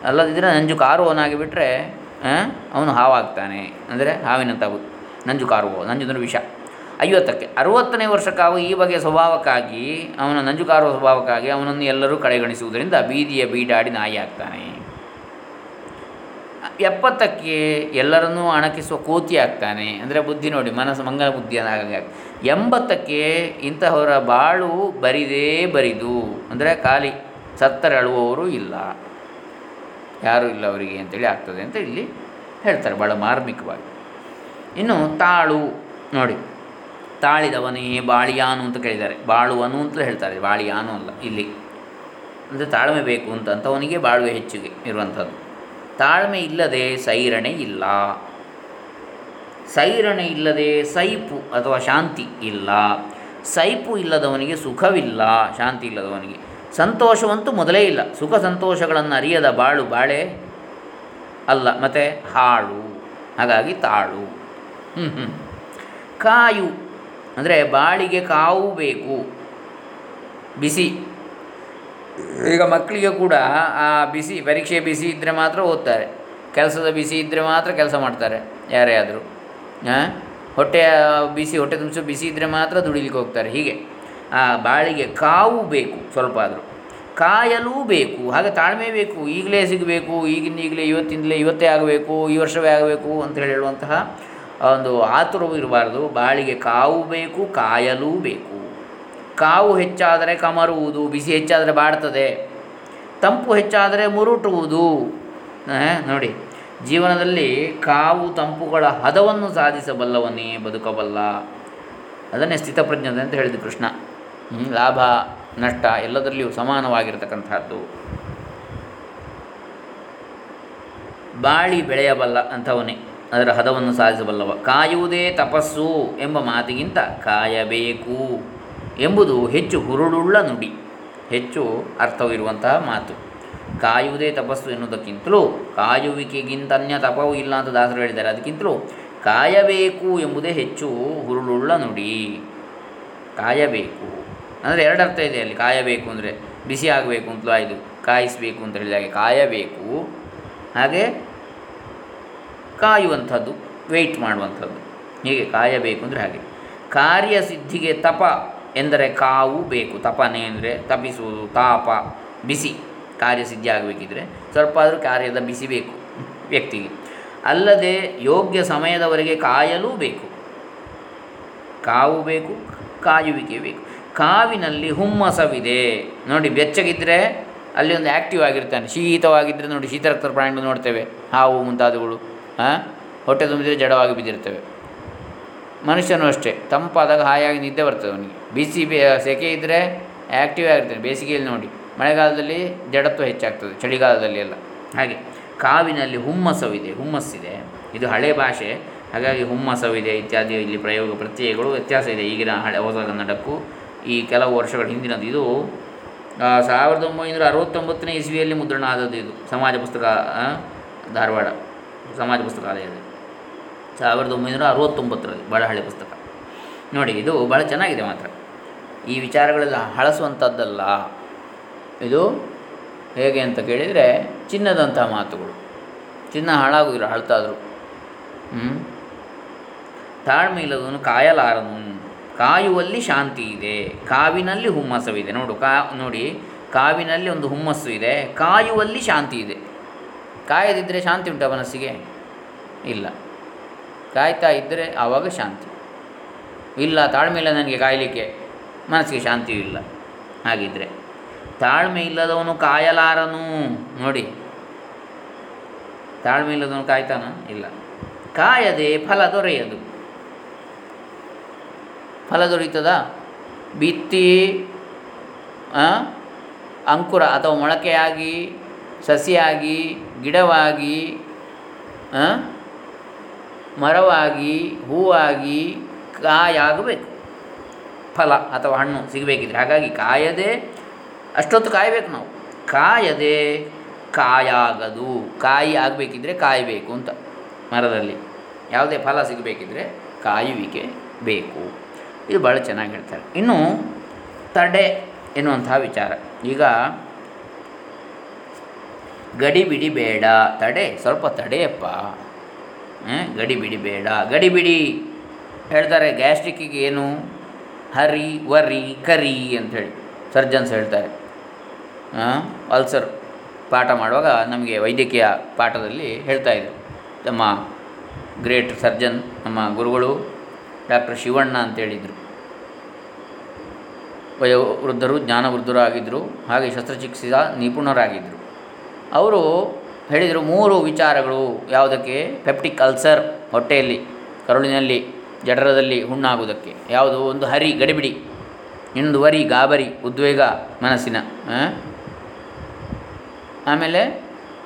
ಅಲ್ಲದಿದ್ದರೆ ನಂಜು ಕಾರುವವನಾಗಿಬಿಟ್ರೆ ಅವನು ಹಾವಾಗ್ತಾನೆ, ಅಂದರೆ ಹಾವಿನಂತಾಗುದು ನಂಜು ಕಾರುವವ, ನಂಜುಂದ್ರ ವಿಷ. ಐವತ್ತಕ್ಕೆ ಅರುವತ್ತನೇ ವರ್ಷಕ್ಕಾವು ಈ ಬಗೆಯ ಸ್ವಭಾವಕ್ಕಾಗಿ, ಅವನ ನಂಜು ಕಾರುವ ಸ್ವಭಾವಕ್ಕಾಗಿ ಅವನನ್ನು ಎಲ್ಲರೂ ಕಡೆಗಣಿಸುವುದರಿಂದ ಬೀದಿಯ ಬೀಡಾಡಿ ನಾಯಿ ಆಗ್ತಾನೆ. ಎಪ್ಪತ್ತಕ್ಕೆ ಎಲ್ಲರನ್ನೂ ಅಣಕಿಸುವ ಕೋತಿ ಆಗ್ತಾನೆ, ಅಂದರೆ ಬುದ್ಧಿ ನೋಡಿ ಮನಸ್ಸು ಮಂಗನ ಬುದ್ಧಿಯಾಗಿ. ಎಂಬತ್ತಕ್ಕೆ ಇಂತಹವರ ಬಾಳು ಬರಿದೇ ಬರಿದು, ಅಂದರೆ ಖಾಲಿ, ಸತ್ತರೆ ಅಳುವವರು ಇಲ್ಲ, ಯಾರೂ ಇಲ್ಲ ಅವರಿಗೆ ಅಂತೇಳಿ ಆಗ್ತದೆ ಅಂತ ಇಲ್ಲಿ ಹೇಳ್ತಾರೆ ಭಾಳ ಮಾರ್ಮಿಕವಾಗಿ. ಇನ್ನು ತಾಳು ನೋಡಿ, ತಾಳಿದವನೇ ಬಾಳಿಯಾನು ಅಂತ ಕೇಳಿದ್ದಾರೆ, ಬಾಳುವನು ಅಂತಲೂ ಹೇಳ್ತಾರೆ, ಬಾಳಿಯಾನು ಅಲ್ಲ ಇಲ್ಲಿ, ಅಂದರೆ ತಾಳ್ಮೆ ಬೇಕು ಅಂತ, ಅಂಥವನಿಗೆ ಬಾಳುವೆ ಹೆಚ್ಚಿಗೆ ಇರುವಂಥದ್ದು. ತಾಳ್ಮೆ ಇಲ್ಲದೆ ಸೈರಣೆ ಇಲ್ಲ, ಸೈರಣೆ ಇಲ್ಲದೆ ಸೈಪು ಅಥವಾ ಶಾಂತಿ ಇಲ್ಲ, ಸೈಪು ಇಲ್ಲದವನಿಗೆ ಸುಖವಿಲ್ಲ, ಶಾಂತಿ ಇಲ್ಲದವನಿಗೆ ಸಂತೋಷವಂತೂ ಮೊದಲೇ ಇಲ್ಲ. ಸುಖ ಸಂತೋಷಗಳನ್ನು ಅರಿಯದ ಬಾಳು ಬಾಳೆ ಅಲ್ಲ, ಮತ್ತು ಹಾಳು, ಹಾಗಾಗಿ ತಾಳು. ಹ್ಞೂ ಹ್ಞೂ ಕಾಯು ಅಂದರೆ ಬಾಳಿಗೆ ಕಾವು ಬೇಕು, ಬಿಸಿ. ಈಗ ಮಕ್ಕಳಿಗೆ ಕೂಡ ಆ ಬಿಸಿ, ಪರೀಕ್ಷೆ ಬಿಸಿ ಇದ್ದರೆ ಮಾತ್ರ ಓದ್ತಾರೆ, ಕೆಲಸದ ಬಿಸಿ ಇದ್ದರೆ ಮಾತ್ರ ಕೆಲಸ ಮಾಡ್ತಾರೆ ಯಾರೇ ಆದರೂ, ಹೊಟ್ಟೆಯ ಬಿಸಿ, ಹೊಟ್ಟೆ ತುಂಬಿಸೋ ಬಿಸಿ ಇದ್ದರೆ ಮಾತ್ರ ದುಡಿಲಿಕ್ಕೆ ಹೋಗ್ತಾರೆ. ಹೀಗೆ ಆ ಬಾಳಿಗೆ ಕಾವು ಬೇಕು, ಸ್ವಲ್ಪ ಆದರೂ ಕಾಯಲೂ ಬೇಕು, ಹಾಗೆ ತಾಳ್ಮೆ ಬೇಕು. ಈಗಲೇ ಸಿಗಬೇಕು, ಈಗಿಂದ ಈಗಲೇ, ಇವತ್ತಿಂದಲೇ, ಇವತ್ತೇ ಆಗಬೇಕು, ಈ ವರ್ಷವೇ ಆಗಬೇಕು ಅಂತ ಹೇಳುವಂತಹ ಒಂದು ಆತುರವೂ ಇರಬಾರ್ದು. ಬಾಳಿಗೆ ಕಾವು ಬೇಕು, ಕಾಯಲೂ ಬೇಕು. ಕಾವು ಹೆಚ್ಚಾದರೆ ಕಮರುವುದು, ಬಿಸಿ ಹೆಚ್ಚಾದರೆ ಬಾಡ್ತದೆ, ತಂಪು ಹೆಚ್ಚಾದರೆ ಮುರುಟುವುದು, ನೋಡಿ, ಜೀವನದಲ್ಲಿ ಕಾವು ತಂಪುಗಳ ಹದವನ್ನು ಸಾಧಿಸಬಲ್ಲವನೇ ಬದುಕಬಲ್ಲ, ಅದನ್ನೇ ಸ್ಥಿತಪ್ರಜ್ಞತೆ ಅಂತ ಹೇಳಿದ್ದು ಕೃಷ್ಣ. ಲಾಭ ನಷ್ಟ ಎಲ್ಲದರಲ್ಲಿಯೂ ಸಮಾನವಾಗಿರತಕ್ಕಂಥದ್ದು. ಬಾಳಿ ಬೆಳೆಯಬಲ್ಲ ಅಂಥವನೇ ಅದರ ಹದವನ್ನು ಸಾಧಿಸಬಲ್ಲವ. ಕಾಯುವುದೇ ತಪಸ್ಸು ಎಂಬ ಮಾತಿಗಿಂತ ಕಾಯಬೇಕು ಎಂಬುದು ಹೆಚ್ಚು ಹುರುಳುಳ್ಳ ನುಡಿ, ಹೆಚ್ಚು ಅರ್ಥವಿರುವಂತಹ ಮಾತು. ಕಾಯುವುದೇ ತಪಸ್ಸು ಎನ್ನುವುದಕ್ಕಿಂತಲೂ, ಕಾಯುವಿಕೆಗಿಂತ ಅನ್ಯ ತಪವೂ ಇಲ್ಲ ಅಂತ ದಾಸರು ಹೇಳಿದ್ದಾರೆ. ಅದಕ್ಕಿಂತಲೂ ಕಾಯಬೇಕು ಎಂಬುದೇ ಹೆಚ್ಚು ಹುರುಳುಳ್ಳ ನುಡಿ. ಕಾಯಬೇಕು ಅಂದರೆ ಎರಡು ಅರ್ಥ ಇದೆ ಅಲ್ಲಿ. ಕಾಯಬೇಕು ಅಂದರೆ ಬಿಸಿ ಆಗಬೇಕು ಅಂತಲೂ ಆಯಿತು, ಕಾಯಿಸಬೇಕು ಅಂತ ಹೇಳಿದ ಹಾಗೆ ಕಾಯಬೇಕು. ಹಾಗೆ ಕಾಯುವಂಥದ್ದು, ವೆಯ್ಟ್ ಮಾಡುವಂಥದ್ದು, ಹೀಗೆ ಕಾಯಬೇಕು ಅಂದರೆ ಹಾಗೆ. ಕಾರ್ಯಸಿದ್ಧಿಗೆ ತಪ ಎಂದರೆ ಕಾವು ಬೇಕು. ತಪನೆ ಅಂದರೆ ತಪಿಸುವುದು, ತಾಪ ಬಿಸಿ. ಕಾರ್ಯಸಿದ್ಧಿ ಆಗಬೇಕಿದ್ರೆ ಸ್ವಲ್ಪ ಆದರೂ ಕಾರ್ಯದ ಬಿಸಿ ಬೇಕು ವ್ಯಕ್ತಿಗೆ. ಅಲ್ಲದೆ ಯೋಗ್ಯ ಸಮಯದವರೆಗೆ ಕಾಯಲೂ ಬೇಕು. ಕಾವು ಬೇಕು, ಕಾಯುವಿಕೆ ಬೇಕು. ಕಾವಿನಲ್ಲಿ ಹುಮ್ಮಸವಿದೆ ನೋಡಿ. ಬೆಚ್ಚಗಿದ್ದರೆ ಅಲ್ಲಿ ಒಂದು ಆ್ಯಕ್ಟಿವ್ ಆಗಿರ್ತಾನೆ, ಶೀತವಾಗಿದ್ದರೆ ನೋಡಿ ಶೀತರಕ್ತ ಪ್ರಾಣಿಗಳು ನೋಡ್ತೇವೆ, ಹಾವು ಮುಂತಾದವುಗಳು. ಹಾಂ, ಹೊಟ್ಟೆ ತುಂಬಿದರೆ ಜಡವಾಗಿ ಬಿದ್ದಿರ್ತೇವೆ. ಮನುಷ್ಯನೂ ಅಷ್ಟೇ, ತಂಪಾದಾಗ ಹಾಯಾಗಿ ನಿದ್ದೆ ಬರ್ತದೆ ಅವನಿಗೆ. ಬಿಸಿ ಬೇ ಸೆಕೆ ಇದ್ದರೆ ಆ್ಯಕ್ಟಿವ್ ಆಗಿರ್ತಾನೆ ಬೇಸಿಗೆಯಲ್ಲಿ ನೋಡಿ. ಮಳೆಗಾಲದಲ್ಲಿ ಜಡತ್ವ ಹೆಚ್ಚಾಗ್ತದೆ, ಚಳಿಗಾಲದಲ್ಲಿ ಎಲ್ಲ ಹಾಗೆ. ಕಾವಿನಲ್ಲಿ ಹುಮ್ಮಸವಿದೆ, ಹುಮ್ಮಸ್ಸಿದೆ. ಇದು ಹಳೆ ಭಾಷೆ, ಹಾಗಾಗಿ ಹುಮ್ಮಸವಿದೆ ಇತ್ಯಾದಿ ಇಲ್ಲಿ ಪ್ರಯೋಗ ಪ್ರತ್ಯಯಗಳು ವ್ಯತ್ಯಾಸ ಇದೆ ಈಗಿನ ಹಳೆ ಹೊಸ ಕನ್ನಡಕ್ಕೂ ಈ ಕೆಲವು ವರ್ಷಗಳ ಹಿಂದಿನದು. ಇದು ಸಾವಿರದ ಒಂಬೈನೂರ ಅರವತ್ತೊಂಬತ್ತನೇ ಇಸ್ವಿಯಲ್ಲಿ ಮುದ್ರಣ ಆದದ್ದು. ಇದು ಸಮಾಜ ಪುಸ್ತಕ, ಧಾರವಾಡ ಸಮಾಜ ಪುಸ್ತಕಾಲಯದಲ್ಲಿ ಸಾವಿರದ ಒಂಬೈನೂರ ಅರವತ್ತೊಂಬತ್ತರಲ್ಲಿ, ಬಹಳ ಹಳೆ ಪುಸ್ತಕ ನೋಡಿ. ಇದು ಬಹಳ ಚೆನ್ನಾಗಿದೆ. ಮಾತ್ರ ಈ ವಿಚಾರಗಳೆಲ್ಲ ಹಳಸುವಂಥದ್ದಲ್ಲ. ಇದು ಹೇಗೆ ಅಂತ ಕೇಳಿದರೆ, ಚಿನ್ನದಂತಹ ಮಾತುಗಳು. ಚಿನ್ನ ಹಾಳಾಗೋದಿಲ್ಲ, ಅಳ್ತಾದ್ರು. ಹ್ಞೂ, ತಾಳ್ಮೆ ಇಲ್ಲದವನು ಕಾಯಲಾರನು. ಕಾಯುವಲ್ಲಿ ಶಾಂತಿ ಇದೆ, ಕಾವಿನಲ್ಲಿ ಹುಮ್ಮಸವಿದೆ. ನೋಡು ಕಾ ನೋಡಿ ಕಾವಿನಲ್ಲಿ ಒಂದು ಹುಮ್ಮಸ್ಸು ಇದೆ, ಕಾಯುವಲ್ಲಿ ಶಾಂತಿ ಇದೆ. ಕಾಯದಿದ್ದರೆ ಶಾಂತಿ ಉಂಟು ಮನಸ್ಸಿಗೆ? ಇಲ್ಲ. ಕಾಯ್ತಾ ಇದ್ದರೆ ಆವಾಗ ಶಾಂತಿ ಇಲ್ಲ. ತಾಳ್ಮೆ ಇಲ್ಲ ನನಗೆ ಕಾಯಲಿಕ್ಕೆ, ಮನಸ್ಸಿಗೆ ಶಾಂತಿಯೂ ಇಲ್ಲ. ಹಾಗಿದ್ದರೆ ತಾಳ್ಮೆ ಇಲ್ಲದವನು ಕಾಯಲಾರನು ನೋಡಿ. ತಾಳ್ಮೆ ಇಲ್ಲದವನು ಕಾಯ್ತಾನ? ಇಲ್ಲ. ಕಾಯದೆ ಫಲ ದೊರೆಯದು. ಫಲ ದೊರೆಯುತ್ತದಾ? ಬಿತ್ತಿ ಅಂಕುರ ಅಥವಾ ಮೊಳಕೆಯಾಗಿ ಸಸಿಯಾಗಿ ಗಿಡವಾಗಿ ಮರವಾಗಿ ಹೂವಾಗಿ ಕಾಯಾಗಬೇಕು ಫಲ ಅಥವಾ ಹಣ್ಣು ಸಿಗಬೇಕಿದ್ರೆ. ಹಾಗಾಗಿ ಕಾಯದೆ ಅಷ್ಟೊತ್ತು ಕಾಯಬೇಕು ನಾವು. ಕಾಯದೆ ಕಾಯಾಗದು. ಕಾಯಿ ಆಗಬೇಕಿದ್ರೆ ಕಾಯಬೇಕು ಅಂತ. ಮರದಲ್ಲಿ ಯಾವುದೇ ಫಲ ಸಿಗಬೇಕಿದ್ರೆ ಕಾಯುವಿಕೆ ಬೇಕು. ಇದು ಭಾಳ ಚೆನ್ನಾಗಿ ಹೇಳ್ತಾರೆ. ಇನ್ನು ತಡೆ ಎನ್ನುವಂತಹ ವಿಚಾರ. ಈಗ ಗಡಿಬಿಡಿ ಬೇಡ, ತಡೆ ಸ್ವಲ್ಪ ತಡೆಯಪ್ಪ, ಗಡಿಬಿಡಿ ಬೇಡ. ಗಡಿಬಿಡಿ ಹೇಳ್ತಾರೆ ಗ್ಯಾಸ್ಟ್ರಿಕ್ಕಿಗೆ ಏನು, ಹರಿ ವರಿ ಕರಿ ಅಂಥೇಳಿ ಸರ್ಜನ್ಸ್ ಹೇಳ್ತಾರೆ. ಅಲ್ಸರ್ ಪಾಠ ಮಾಡುವಾಗ ನಮಗೆ ವೈದ್ಯಕೀಯ ಪಾಠದಲ್ಲಿ ಹೇಳ್ತಾಯಿದ್ರು ನಮ್ಮ ಗ್ರೇಟ್ ಸರ್ಜನ್, ನಮ್ಮ ಗುರುಗಳು ಡಾಕ್ಟರ್ ಶಿವಣ್ಣ ಅಂತೇಳಿದರು. ವಯೋವೃದ್ಧರು, ಜ್ಞಾನವೃದ್ಧರು ಆಗಿದ್ದರು, ಹಾಗೆ ಶಸ್ತ್ರಚಿಕಿತ್ಸಾ ನಿಪುಣರಾಗಿದ್ದರು. ಅವರು ಹೇಳಿದರು ಮೂರು ವಿಚಾರಗಳು ಯಾವುದಕ್ಕೆ, ಪೆಪ್ಟಿಕ್ ಅಲ್ಸರ್ ಹೊಟ್ಟೆಯಲ್ಲಿ ಕರುಳಿನಲ್ಲಿ ಜಠರದಲ್ಲಿ ಹುಣ್ಣಾಗುವುದಕ್ಕೆ ಯಾವುದು, ಒಂದು ಹರಿ ಗಡಿಬಿಡಿ, ಇನ್ನೊಂದು ವರಿ ಗಾಬರಿ ಉದ್ವೇಗ ಮನಸ್ಸಿನ, ಆಮೇಲೆ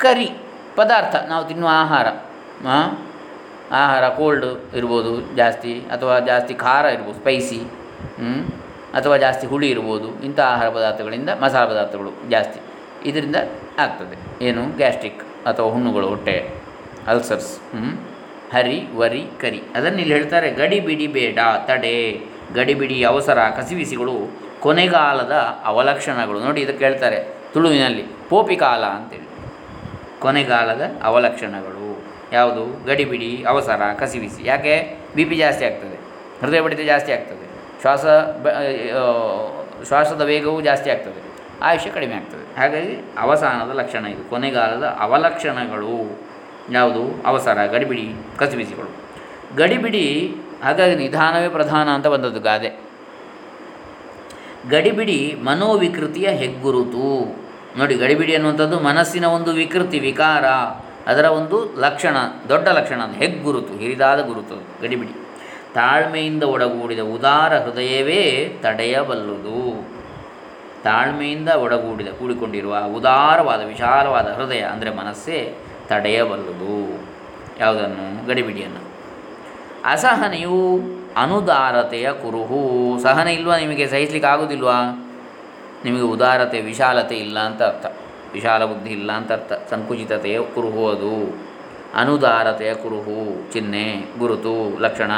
ಕರಿ ಪದಾರ್ಥ ನಾವು ತಿನ್ನುವ ಆಹಾರ, ಆಹಾರ ಕೋಲ್ಡ್ ಇರ್ಬೋದು ಜಾಸ್ತಿ, ಅಥವಾ ಜಾಸ್ತಿ ಖಾರ ಇರ್ಬೋದು ಸ್ಪೈಸಿ, ಅಥವಾ ಜಾಸ್ತಿ ಹುಳಿ ಇರ್ಬೋದು. ಇಂಥ ಆಹಾರ ಪದಾರ್ಥಗಳಿಂದ ಮಸಾಲೆ ಪದಾರ್ಥಗಳು ಜಾಸ್ತಿ ಇದರಿಂದ ಆಗ್ತದೆ ಏನು ಗ್ಯಾಸ್ಟ್ರಿಕ್ ಅಥವಾ ಹುಣ್ಣುಗಳು, ಹೊಟ್ಟೆ ಅಲ್ಸರ್ಸ್. ಹರಿ ವರಿ ಕರಿ ಅದನ್ನು ಇಲ್ಲಿ ಹೇಳ್ತಾರೆ. ಗಡಿಬಿಡಿ ಬೇಡ, ತಡೆ. ಗಡಿಬಿಡಿ, ಅವಸರ, ಕಸಿವಿಸಿಗಳು ಕೊನೆಗಾಲದ ಅವಲಕ್ಷಣಗಳು ನೋಡಿ. ಇದಕ್ಕೆ ಹೇಳ್ತಾರೆ ತುಳುವಿನಲ್ಲಿ ಪೋಪಿಕಾಲ ಅಂತೇಳಿ. ಕೊನೆಗಾಲದ ಅವಲಕ್ಷಣಗಳು ಯಾವುದು, ಗಡಿಬಿಡಿ, ಅವಸರ, ಕಸಿವಿಸಿ. ಯಾಕೆ? ಬಿ ಪಿ ಜಾಸ್ತಿ ಆಗ್ತದೆ, ಹೃದಯ ಬಡಿತ ಜಾಸ್ತಿ ಆಗ್ತದೆ, ಶ್ವಾಸ ಶ್ವಾಸದ ವೇಗವೂ ಜಾಸ್ತಿ ಆಗ್ತದೆ, ಆಯುಷ್ಯ ಕಡಿಮೆ ಆಗ್ತದೆ. ಹಾಗಾಗಿ ಅವಸಾನದ ಲಕ್ಷಣ ಇದು. ಕೊನೆಗಾಲದ ಅವಲಕ್ಷಣಗಳು ಯಾವುದು, ಅವಸರ, ಗಡಿಬಿಡಿ, ಕಸಿವಿಸಿಗಳು. ಗಡಿಬಿಡಿ, ಹಾಗಾಗಿ ನಿಧಾನವೇ ಪ್ರಧಾನ ಅಂತ ಬಂದದ್ದು ಗಾದೆ. ಗಡಿಬಿಡಿ ಮನೋವಿಕೃತಿಯ ಹೆಗ್ಗುರುತು. ನೋಡಿ, ಗಡಿಬಿಡಿ ಅನ್ನುವಂಥದ್ದು ಮನಸ್ಸಿನ ಒಂದು ವಿಕೃತಿ, ವಿಕಾರ, ಅದರ ಒಂದು ಲಕ್ಷಣ, ದೊಡ್ಡ ಲಕ್ಷಣ. ಅದು ಹೆಗ್ಗುರುತು, ಹಿರಿದಾದ ಗುರುತು ಗಡಿಬಿಡಿ. ತಾಳ್ಮೆಯಿಂದ ಒಡಗೂಡಿದ ಉದಾರ ಹೃದಯವೇ ತಡೆಯಬಲ್ಲುದು. ತಾಳ್ಮೆಯಿಂದ ಒಡಗೂಡಿದ ಕೂಡಿಕೊಂಡಿರುವ ಉದಾರವಾದ ವಿಶಾಲವಾದ ಹೃದಯ ಅಂದರೆ ಮನಸ್ಸೇ ತಡೆಯಬಲ್ಲುದು ಯಾವುದನ್ನು? ಗಡಿಬಿಡಿಯನ್ನು. ಅಸಹನೆಯು ಅನುದಾರತೆಯ ಕುರುಹು. ಸಹನೆ ಇಲ್ವಾ ನಿಮಗೆ? ಸಹಿಸಲಿಕ್ಕೆ ಆಗೋದಿಲ್ವಾ? ನಿಮಗೆ ಉದಾರತೆ, ವಿಶಾಲತೆ ಇಲ್ಲ ಅಂತ ಅರ್ಥ, ವಿಶಾಲ ಬುದ್ಧಿ ಇಲ್ಲ ಅಂತ ಅರ್ಥ. ಸಂಕುಚಿತತೆಯ ಕುರುಹು ಅದು, ಅನುದಾರತೆಯ ಕುರುಹು ಚಿಹ್ನೆ, ಗುರುತು, ಲಕ್ಷಣ.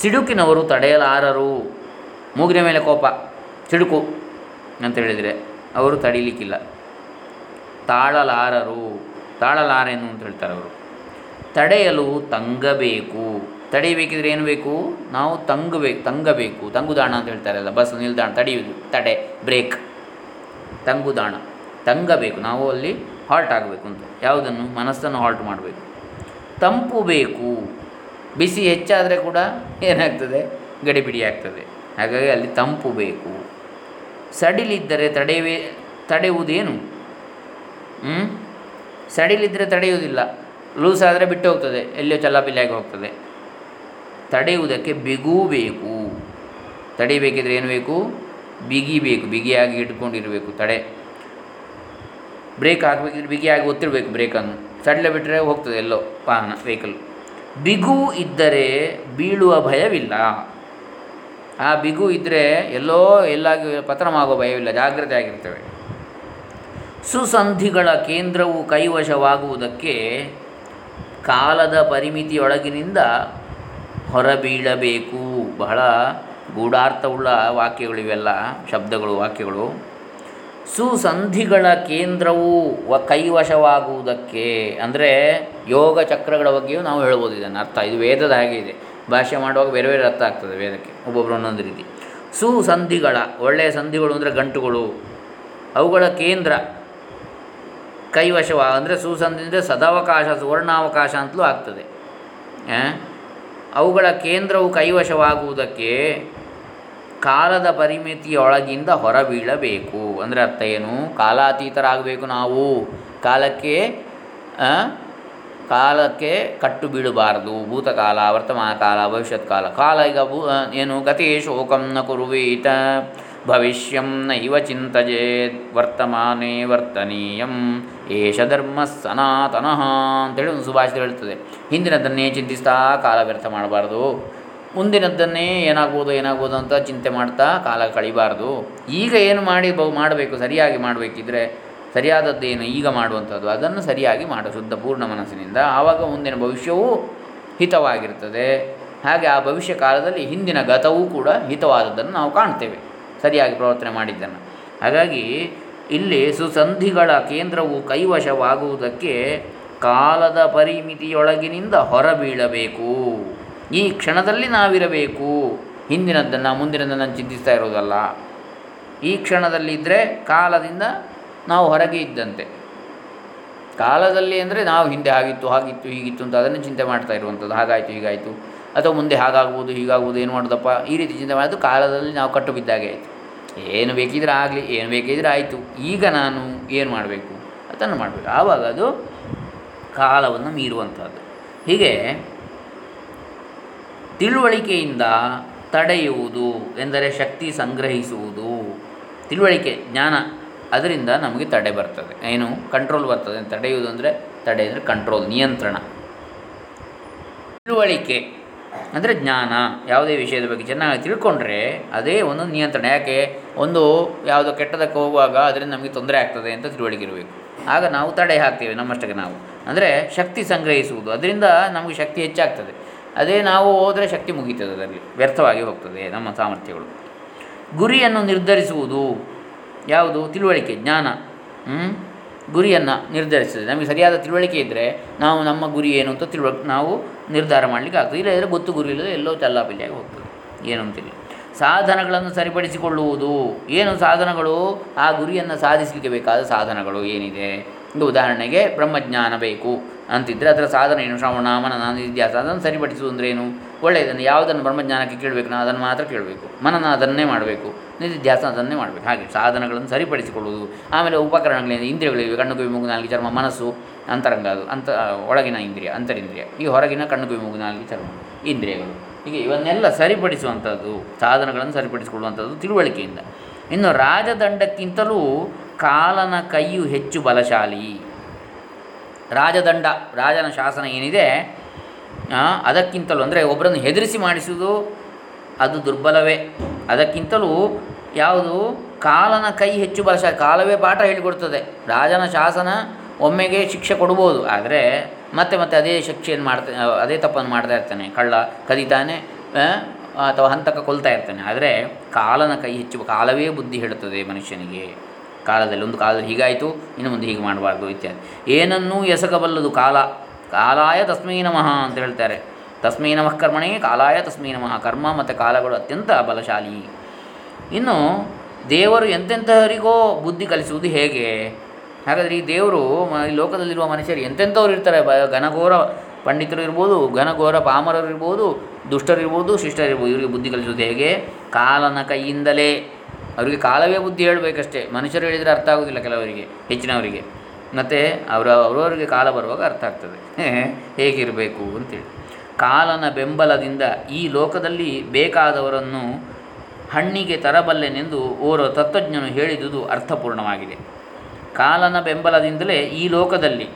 ಸಿಡುಕಿನವರು ತಡೆಯಲಾರರು. ಮೂಗಿನ ಮೇಲೆ ಕೋಪ, ಸಿಡುಕು ಅಂತ ಹೇಳಿದರೆ ಅವರು ತಡೀಲಿಕ್ಕಿಲ್ಲ. ತಾಳಲಾರರು, ತಾಳಲಾರೇನು ಅಂತ ಹೇಳ್ತಾರೆ ಅವರು. ತಡೆಯಲು ತಂಗಬೇಕು. ತಡೆಯಬೇಕಿದ್ರೆ ಏನು ಬೇಕು? ನಾವು ತಂಗಬೇಕು, ತಂಗಬೇಕು. ತಂಗುದಾಣ ಅಂತ ಹೇಳ್ತಾರಲ್ಲ, ಬಸ್ ನಿಲ್ದಾಣ ತಡೆಯುವುದು, ತಡೆ, ಬ್ರೇಕ್, ತಂಗುದಾಣ. ತಂಗಬೇಕು, ನಾವು ಅಲ್ಲಿ ಹಾಲ್ಟ್ ಆಗಬೇಕು ಅಂತ. ಯಾವುದನ್ನು? ಮನಸ್ಸನ್ನು ಹಾಲ್ಟ್ ಮಾಡಬೇಕು. ತಂಪು ಬೇಕು. ಬಿಸಿ ಹೆಚ್ಚಾದರೆ ಕೂಡ ಏನಾಗ್ತದೆ? ಗಡಿಬಿಡಿ ಆಗ್ತದೆ. ಹಾಗಾಗಿ ಅಲ್ಲಿ ತಂಪು ಬೇಕು. ಸಡಿಲಿದ್ದರೆ ತಡೆಯುವೆ, ತಡೆಯುವುದೇನು? ಸಡಿಲಿದ್ದರೆ ತಡೆಯುವುದಿಲ್ಲ, ಲೂಸ್ ಆದರೆ ಬಿಟ್ಟು ಹೋಗ್ತದೆ, ಎಲ್ಲಿಯೋ ಚಲ್ಲಾಪಿಲ್ಲಿಯಾಗಿ ಹೋಗ್ತದೆ. ತಡೆಯುವುದಕ್ಕೆ ಬಿಗು ಬೇಕು. ತಡೆಯಬೇಕಿದ್ರೆ ಏನು ಬೇಕು? ಬಿಗಿ ಬೇಕು, ಬಿಗಿಯಾಗಿ ಇಟ್ಕೊಂಡಿರಬೇಕು. ತಡೆ ಬ್ರೇಕ್ ಹಾಕಬೇಕಿದ್ರೆ ಬಿಗಿಯಾಗಿ ಒತ್ತಿರಬೇಕು ಬ್ರೇಕನ್ನು, ಸಡಲೆ ಬಿಟ್ಟರೆ ಹೋಗ್ತದೆ ಎಲ್ಲೋ ವಾಹನ, ವೆಹಿಕಲ್. ಬಿಗು ಇದ್ದರೆ ಬೀಳುವ ಭಯವಿಲ್ಲ. ಆ ಬಿಗು ಇದ್ದರೆ ಎಲ್ಲೋ ಎಲ್ಲಾಗಿ ಪತನವಾಗುವ ಭಯವಿಲ್ಲ, ಜಾಗ್ರತೆ ಆಗಿರ್ತವೆ. ಸುಸಂಧಿಗಳ ಕೇಂದ್ರವು ಕೈವಶವಾಗುವುದಕ್ಕೆ ಕಾಲದ ಪರಿಮಿತಿಯೊಳಗಿನಿಂದ ಹೊರಬೀಳಬೇಕು. ಬಹಳ ಗೂಢಾರ್ಥವುಳ್ಳ ವಾಕ್ಯಗಳಿವೆಲ್ಲ, ಶಬ್ದಗಳು, ವಾಕ್ಯಗಳು. ಸುಸಂಧಿಗಳ ಕೇಂದ್ರವು ವ ಕೈವಶವಾಗುವುದಕ್ಕೆ ಅಂದರೆ ಯೋಗ ಚಕ್ರಗಳ ಬಗ್ಗೆಯೂ ನಾವು ಹೇಳ್ಬೋದು ಇದನ್ನು ಅರ್ಥ. ಇದು ವೇದದ ಹಾಗೆ ಇದೆ, ಭಾಷೆ ಮಾಡುವಾಗ ಬೇರೆ ಬೇರೆ ಅರ್ಥ ಆಗ್ತದೆ ವೇದಕ್ಕೆ, ಒಬ್ಬೊಬ್ಬರು ಒಂದೊಂದು ರೀತಿ. ಸುಸಂಧಿಗಳ, ಒಳ್ಳೆಯ ಸಂಧಿಗಳು ಅಂದರೆ ಗಂಟುಗಳು, ಅವುಗಳ ಕೇಂದ್ರ ಕೈವಶವ ಅಂದರೆ ಸುಸಂಧಿ ಅಂದರೆ ಸದಾವಕಾಶ, ಸುವರ್ಣಾವಕಾಶ ಅಂತಲೂ ಆಗ್ತದೆ. ಅವುಗಳ ಕೇಂದ್ರವು ಕೈವಶವಾಗುವುದಕ್ಕೆ ಕಾಲದ ಪರಿಮಿತಿಯೊಳಗಿಂದ ಹೊರಬೀಳಬೇಕು. ಅಂದರೆ ಅರ್ಥ ಏನು? ಕಾಲಾತೀತರಾಗಬೇಕು ನಾವು, ಕಾಲಕ್ಕೆ ಕಾಲಕ್ಕೆ ಕಟ್ಟು ಬೀಳಬಾರ್ದು. ಭೂತಕಾಲ, ವರ್ತಮಾನ ಕಾಲ, ಭವಿಷ್ಯತ್ ಕಾಲ. ಕಾಲ ಈಗ ಭೂ ಏನು ಗತೇಶು ಓಕಂ ನ ಕುರುವೀತ ಭವಿಷ್ಯಂ ನೈವ ಚಿಂತಯೇತ್ ವರ್ತಮಾನೇ ವರ್ತನೀಯಂ ಏಷ ಧರ್ಮ ಸನಾತನಃ ಅಂತೇಳಿ ಒಂದು ಸುಭಾಷಿತ ಹೇಳ್ತದೆ. ಹಿಂದಿನದ್ದನ್ನೇ ಚಿಂತಿಸ್ತಾ ಕಾಲ ವ್ಯರ್ಥ ಮಾಡಬಾರ್ದು, ಮುಂದಿನದ್ದನ್ನೇ ಏನಾಗ್ಬೋದು ಏನಾಗ್ಬೋದು ಅಂತ ಚಿಂತೆ ಮಾಡ್ತಾ ಕಾಲ ಕಳಿಬಾರ್ದು. ಈಗ ಏನು ಮಾಡಿ ಬ ಮಾಡಬೇಕು ಸರಿಯಾಗಿ ಮಾಡಬೇಕಿದ್ರೆ ಸರಿಯಾದದ್ದೇನು ಈಗ ಮಾಡುವಂಥದ್ದು ಅದನ್ನು ಸರಿಯಾಗಿ ಮಾಡು ಶುದ್ಧ ಪೂರ್ಣ ಮನಸ್ಸಿನಿಂದ. ಆವಾಗ ಮುಂದಿನ ಭವಿಷ್ಯವೂ ಹಿತವಾಗಿರ್ತದೆ. ಹಾಗೆ ಆ ಭವಿಷ್ಯ ಕಾಲದಲ್ಲಿ ಹಿಂದಿನ ಗತವೂ ಕೂಡ ಹಿತವಾದದ್ದನ್ನು ನಾವು ಕಾಣ್ತೇವೆ, ಸರಿಯಾಗಿ ಪ್ರವರ್ತನೆ ಮಾಡಿದ್ದನ್ನು. ಹಾಗಾಗಿ ಇಲ್ಲಿ ಸುಸಂಧಿಗಳ ಕೇಂದ್ರವು ಕೈವಶವಾಗುವುದಕ್ಕೆ ಕಾಲದ ಪರಿಮಿತಿಯೊಳಗಿನಿಂದ ಹೊರಬೀಳಬೇಕು. ಈ ಕ್ಷಣದಲ್ಲಿ ನಾವಿರಬೇಕು, ಹಿಂದಿನದ್ದನ್ನು ಮುಂದಿನದನ್ನು ಚಿಂತಿಸ್ತಾ ಇರೋದಲ್ಲ. ಈ ಕ್ಷಣದಲ್ಲಿದ್ದರೆ ಕಾಲದಿಂದ ನಾವು ಹೊರಗೆ ಇದ್ದಂತೆ. ಕಾಲದಲ್ಲಿ ಅಂದರೆ ನಾವು ಹಿಂದೆ ಹಾಗಿತ್ತು ಹಾಗಿತ್ತು ಹೀಗಿತ್ತು ಅಂತ ಅದನ್ನು ಚಿಂತೆ ಮಾಡ್ತಾ ಇರುವಂಥದ್ದು, ಹಾಗಾಯಿತು ಹೀಗಾಯಿತು ಅಥವಾ ಮುಂದೆ ಹಾಗಾಗ್ಬೋದು ಹೀಗಾಗ್ಬೋದು ಏನು ಮಾಡೋದಪ್ಪ ಈ ರೀತಿ ಚಿಂತೆ ಮಾಡೋದು ಕಾಲದಲ್ಲಿ ನಾವು ಕಟ್ಟು ಬಿದ್ದಾಗೆ ಆಯಿತು. ಏನು ಬೇಕಿದ್ರೆ ಆಗಲಿ, ಏನು ಬೇಕಿದ್ರೆ ಆಯಿತು, ಈಗ ನಾನು ಏನು ಮಾಡಬೇಕು ಅದನ್ನು ಮಾಡಬೇಕು. ಆವಾಗ ಅದು ಕಾಲವನ್ನು ಮೀರುವಂಥದ್ದು. ಹೀಗೆ ತಿಳುವಳಿಕೆಯಿಂದ ತಡೆಯುವುದು ಎಂದರೆ ಶಕ್ತಿ ಸಂಗ್ರಹಿಸುವುದು, ತಿಳುವಳಿಕೆ, ಜ್ಞಾನ. ಅದರಿಂದ ನಮಗೆ ತಡೆ ಬರ್ತದೆ, ಏನು ಕಂಟ್ರೋಲ್ ಬರ್ತದೆ. ತಡೆಯುವುದು ಅಂದರೆ ತಡೆ ಅಂದರೆ ಕಂಟ್ರೋಲ್, ನಿಯಂತ್ರಣ. ತಿಳುವಳಿಕೆ ಅಂದರೆ ಜ್ಞಾನ. ಯಾವುದೇ ವಿಷಯದ ಬಗ್ಗೆ ಚೆನ್ನಾಗಿ ತಿಳ್ಕೊಂಡ್ರೆ ಅದೇ ಒಂದು ನಿಯಂತ್ರಣ. ಯಾಕೆ ಒಂದು ಯಾವುದೋ ಕೆಟ್ಟದಕ್ಕೆ ಹೋಗುವಾಗ ಅದರಿಂದ ನಮಗೆ ತೊಂದರೆ ಆಗ್ತದೆ ಅಂತ ತಿಳುವಳಿಕೆ ಇರಬೇಕು, ಆಗ ನಾವು ತಡೆ ಹಾಕ್ತೇವೆ ನಮ್ಮಷ್ಟಕ್ಕೆ ನಾವು. ಅಂದರೆ ಶಕ್ತಿ ಸಂಗ್ರಹಿಸುವುದು, ಅದರಿಂದ ನಮಗೆ ಶಕ್ತಿ ಹೆಚ್ಚಾಗ್ತದೆ. ಅದೇ ನಾವು ಹೋದರೆ ಶಕ್ತಿ ಮುಗೀತದೆ, ಅದರಲ್ಲಿ ವ್ಯರ್ಥವಾಗಿ ಹೋಗ್ತದೆ ನಮ್ಮ ಸಾಮರ್ಥ್ಯಗಳು. ಗುರಿಯನ್ನು ನಿರ್ಧರಿಸುವುದು ಯಾವುದು? ತಿಳುವಳಿಕೆ, ಜ್ಞಾನ ಗುರಿಯನ್ನು ನಿರ್ಧರಿಸ್ತದೆ. ನಮಗೆ ಸರಿಯಾದ ತಿಳುವಳಿಕೆ ಇದ್ದರೆ ನಾವು ನಮ್ಮ ಗುರಿ ಏನು ಅಂತ ತಿಳುವ ನಾವು ನಿರ್ಧಾರ ಮಾಡಲಿಕ್ಕೆ ಆಗ್ತದೆ. ಇಲ್ಲ ಇದ್ದರೆ ಗೊತ್ತು ಗುರಿ ಇಲ್ಲದೆ ಎಲ್ಲೋ ಚಲ್ಲಾಪಿಲ್ಲಿಯಾಗಿ ಹೋಗ್ತದೆ, ಏನು ಅಂತಿಲ್ಲ. ಸಾಧನಗಳನ್ನು ಸರಿಪಡಿಸಿಕೊಳ್ಳುವುದು. ಏನು ಸಾಧನಗಳು? ಆ ಗುರಿಯನ್ನು ಸಾಧಿಸಲಿಕ್ಕೆ ಬೇಕಾದ ಸಾಧನಗಳು ಏನಿದೆ. ಈಗ ಉದಾಹರಣೆಗೆ ಬ್ರಹ್ಮಜ್ಞಾನ ಬೇಕು ಅಂತಿದ್ದರೆ ಅದರ ಸಾಧನ ಏನು? ಶ್ರವಣಾಮನ ನಾನು ಇತಿಹಾಸ ಅದನ್ನು ಸರಿಪಡಿಸುವುದು ಅಂದರೆ ಏನು? ಒಳ್ಳೆಯದನ್ನು ಯಾವುದನ್ನು ಬ್ರಹ್ಮಜ್ಞಾನಕ್ಕೆ ಕೇಳಬೇಕು ನಾವು ಅದನ್ನು ಮಾತ್ರ ಕೇಳಬೇಕು, ಮನನ ಅದನ್ನೇ ಮಾಡಬೇಕು, ನಿಧಿಧ್ಯಾಸ ಅದನ್ನೇ ಮಾಡಬೇಕು. ಹಾಗೆ ಸಾಧನಗಳನ್ನು ಸರಿಪಡಿಸಿಕೊಳ್ಳುವುದು. ಆಮೇಲೆ ಉಪಕರಣಗಳೇನು? ಇಂದ್ರಿಯಗಳಿವೆ, ಕಣ್ಣು ಕಿವಿ ಮೂಗು ನಾಲ್ಕು ಚರ್ಮ ಮನಸ್ಸು ಅಂತರಂಗ, ಅದು ಅಂತ ಒಳಗಿನ ಇಂದ್ರಿಯ ಅಂತರಿಂದ್ರಿಯ, ಈ ಹೊರಗಿನ ಕಣ್ಣು ಕಿವಿ ಮೂಗು ನಾಲ್ಕು ಚರ್ಮ ಇಂದ್ರಿಯಗಳು. ಹೀಗೆ ಇವನ್ನೆಲ್ಲ ಸರಿಪಡಿಸುವಂಥದ್ದು, ಸಾಧನಗಳನ್ನು ಸರಿಪಡಿಸಿಕೊಳ್ಳುವಂಥದ್ದು ತಿಳುವಳಿಕೆಯಿಂದ. ಇನ್ನು ರಾಜದಂಡಕ್ಕಿಂತಲೂ ಕಾಲನ ಕೈಯು ಹೆಚ್ಚು ಬಲಶಾಲಿ. ರಾಜದಂಡ, ರಾಜನ ಶಾಸನ ಏನಿದೆ ಅದಕ್ಕಿಂತಲೂ, ಅಂದರೆ ಒಬ್ಬರನ್ನು ಹೆದರಿಸಿ ಮಾಡಿಸುವುದು ಅದು ದುರ್ಬಲವೇ, ಅದಕ್ಕಿಂತಲೂ ಯಾವುದು ಕಾಲನ ಕೈ ಹೆಚ್ಚು ಬಲಶಾಲಿ. ಕಾಲವೇ ಪಾಠ ಹೇಳಿಕೊಡ್ತದೆ. ರಾಜನ ಶಾಸನ ಒಮ್ಮೆಗೆ ಶಿಕ್ಷೆ ಕೊಡ್ಬೋದು, ಆದರೆ ಮತ್ತೆ ಮತ್ತೆ ಅದೇ ಶಿಕ್ಷೆಯನ್ನು ಮಾಡ್ತಾ ಅದೇ ತಪ್ಪನ್ನು ಮಾಡ್ತಾ ಇರ್ತಾನೆ, ಕಳ್ಳ ಕದೀತಾನೆ ಅಥವಾ ಹಂತಕ ಕೊಲ್ತಾ ಇರ್ತಾನೆ. ಆದರೆ ಕಾಲನ ಕೈ ಹೆಚ್ಚು, ಕಾಲವೇ ಬುದ್ಧಿ ಹೇಳುತ್ತದೆ ಮನುಷ್ಯನಿಗೆ. ಕಾಲದಲ್ಲಿ ಒಂದು ಕಾಲದಲ್ಲಿ ಹೀಗಾಯಿತು, ಇನ್ನು ಮುಂದೆ ಹೀಗೆ ಮಾಡಬಾರ್ದು ಇತ್ಯಾದಿ. ಏನನ್ನೂ ಎಸಗಬಲ್ಲದು ಕಾಲ. ಕಾಲಾಯ ತಸ್ಮೈ ನಮಃ ಅಂತ ಹೇಳ್ತಾರೆ. ತಸ್ಮೈ ನಮಃ ಕರ್ಮಣೇ ಕಾಲಾಯ ತಸ್ಮೈ ನಮಃ. ಕರ್ಮ ಮತ್ತು ಕಾಲಗಳು ಅತ್ಯಂತ ಬಲಶಾಲಿ. ಇನ್ನು ದೇವರು ಎಂತೆಂಥವರಿಗೋ ಬುದ್ಧಿ ಕಲಿಸುವುದು ಹೇಗೆ? ಹಾಗಾದರೆ ಈ ದೇವರು ಈ ಲೋಕದಲ್ಲಿರುವ ಮನುಷ್ಯರು ಎಂತೆಂಥವ್ರು ಇರ್ತಾರೆ. ಬ ಘನಘೋರ ಪಂಡಿತರು ಇರ್ಬೋದು, ಘನಘೋರ ಪಾಮರರು ಇರ್ಬೋದು, ದುಷ್ಟರಿರ್ಬೋದು, ಶಿಷ್ಟರಿರ್ಬೋದು. ಇವರಿಗೆ ಬುದ್ಧಿ ಕಲಿಸುವುದು ಹೇಗೆ? ಕಾಲನ ಕೈಯಿಂದಲೇ. ಅವರಿಗೆ ಕಾಲವೇ ಬುದ್ಧಿ ಹೇಳಬೇಕಷ್ಟೇ. ಮನುಷ್ಯರು ಹೇಳಿದರೆ ಅರ್ಥ ಆಗೋದಿಲ್ಲ ಕೆಲವರಿಗೆ, ಹೆಚ್ಚಿನವರಿಗೆ. ಮತ್ತು ಅವರ ಅವರವರಿಗೆ ಕಾಲ ಬರುವಾಗ ಅರ್ಥ ಆಗ್ತದೆ ಹೇಗಿರಬೇಕು ಅಂತೇಳಿ. ಕಾಲನ ಬೆಂಬಲದಿಂದ ಈ ಲೋಕದಲ್ಲಿ ಬೇಕಾದವರನ್ನು ಹಣ್ಣಿಗೆ ತರಬಲ್ಲೆನೆಂದು ಓರ್ವ ತತ್ವಜ್ಞನು ಹೇಳಿದುದು ಅರ್ಥಪೂರ್ಣವಾಗಿದೆ. ಕಾಲನ ಬೆಂಬಲದಿಂದಲೇ ಈ ಲೋಕದಲ್ಲಿ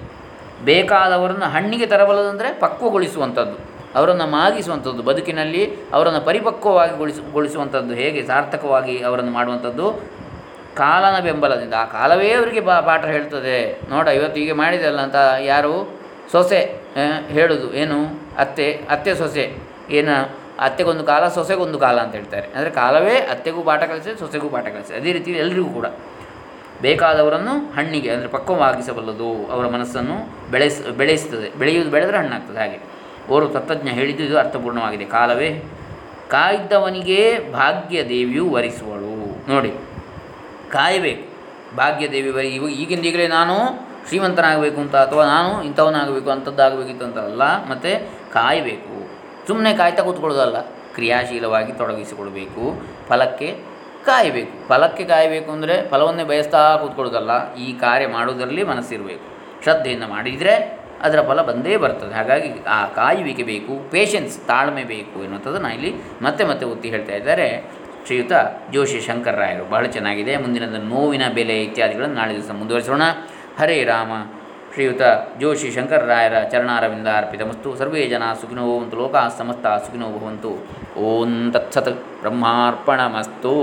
ಬೇಕಾದವರನ್ನು ಹಣ್ಣಿಗೆ ತರಬಲ್ಲದಂದರೆ ಪಕ್ವಗೊಳಿಸುವಂಥದ್ದು, ಅವರನ್ನು ಮಾಗಿಸುವಂಥದ್ದು, ಬದುಕಿನಲ್ಲಿ ಅವರನ್ನು ಪರಿಪಕ್ವವಾಗಿ ಗೊಳಿಸು ಗೊಳಿಸುವಂಥದ್ದು ಹೇಗೆ ಸಾರ್ಥಕವಾಗಿ ಅವರನ್ನು ಮಾಡುವಂಥದ್ದು ಕಾಲನ ಬೆಂಬಲದಿಂದ. ಆ ಕಾಲವೇ ಅವರಿಗೆ ಬಾ ಪಾಠ ಹೇಳ್ತದೆ. ನೋಡ, ಇವತ್ತು ಹೀಗೆ ಮಾಡಿದೆಲ್ಲ ಅಂತ ಯಾರು ಸೊಸೆ ಹೇಳೋದು ಏನು? ಅತ್ತೆ ಅತ್ತೆ ಸೊಸೆ ಏನು? ಅತ್ತೆಗೊಂದು ಕಾಲ ಸೊಸೆಗೊಂದು ಕಾಲ ಅಂತ ಹೇಳ್ತಾರೆ. ಅಂದರೆ ಕಾಲವೇ ಅತ್ತೆಗೂ ಪಾಠ ಕಲಿಸಿದೆ, ಸೊಸೆಗೂ ಪಾಠ ಕಲಿಸಿದೆ. ಅದೇ ರೀತಿ ಎಲ್ರಿಗೂ ಕೂಡ ಬೇಕಾದವರನ್ನು ಹಣ್ಣಿಗೆ ಅಂದರೆ ಪಕ್ವವಾಗಿಸಬಲ್ಲದು, ಅವರ ಮನಸ್ಸನ್ನು ಬೆಳೆಸ ಬೆಳೆಸ್ತದೆ ಬೆಳೆಯುವುದು ಬೆಳೆದರೆ ಹಣ್ಣಾಗ್ತದೆ. ಹಾಗೆ ಓರು ತತ್ವಜ್ಞ ಹೇಳಿದ್ದು ಇದು ಅರ್ಥಪೂರ್ಣವಾಗಿದೆ. ಕಾಲವೇ ಕಾಯ್ದವನಿಗೆ ಭಾಗ್ಯದೇವಿಯು ವರಿಸುವಳು. ನೋಡಿ, ಕಾಯಬೇಕು ಭಾಗ್ಯದೇವಿ ವರಿ. ಇವಾಗ ಈಗಿಂದ ಈಗಲೇ ನಾನು ಶ್ರೀಮಂತನಾಗಬೇಕು ಅಂತ ಅಥವಾ ನಾನು ಇಂಥವನಾಗಬೇಕು ಅಂಥದ್ದಾಗಬೇಕಿತ್ತು ಅಂತಲ್ಲ, ಮತ್ತು ಕಾಯಬೇಕು. ಸುಮ್ಮನೆ ಕಾಯ್ತಾ ಕೂತ್ಕೊಳ್ಳೋದಲ್ಲ, ಕ್ರಿಯಾಶೀಲವಾಗಿ ತೊಡಗಿಸಿಕೊಳ್ಬೇಕು. ಫಲಕ್ಕೆ ಕಾಯಬೇಕು. ಫಲಕ್ಕೆ ಕಾಯಬೇಕು ಅಂದರೆ ಫಲವನ್ನೇ ಬಯಸ್ತಾ ಕೂತ್ಕೊಳ್ಳೋದಲ್ಲ, ಈ ಕಾರ್ಯ ಮಾಡೋದರಲ್ಲಿ ಮನಸ್ಸಿರಬೇಕು. ಶ್ರದ್ಧೆಯಿಂದ ಮಾಡಿದರೆ ಅದರ ಫಲ ಬಂದೇ ಬರ್ತದೆ. ಹಾಗಾಗಿ ಆ ಕಾಯುವಿಕೆ ಬೇಕು, ಪೇಷನ್ಸ್, ತಾಳ್ಮೆ ಬೇಕು ಎನ್ನುವಂಥದ್ದನ್ನು ಇಲ್ಲಿ ಮತ್ತೆ ಮತ್ತೆ ಒತ್ತಿ ಹೇಳ್ತಾ ಇದ್ದಾರೆ ಶ್ರೀಯುತ ಜೋಶಿ ಶಂಕರರಾಯರು. ಬಹಳ ಚೆನ್ನಾಗಿದೆ. ಮುಂದಿನದ ನೋವಿನ ಬೆಲೆ ಇತ್ಯಾದಿಗಳನ್ನು ನಾಳೆ ದಿವಸ ಮುಂದುವರಿಸೋಣ. ಹರೇ ರಾಮ. ಶ್ರೀಯುತ ಜೋಶಿ ಶಂಕರರಾಯರ ಚರಣಾರವಿಂದ ಅರ್ಪಿತ ಮಸ್ತು. ಸರ್ವೇ ಜನ ಸುಖಿನೋ ಭವಂತು, ಲೋಕಾ ಸಮಸ್ತ ಸುಖಿನೋ ಭವಂತು. ಓಂ ತತ್ಸತ್. ಬ್ರಹ್ಮಾರ್ಪಣಮಸ್ತು.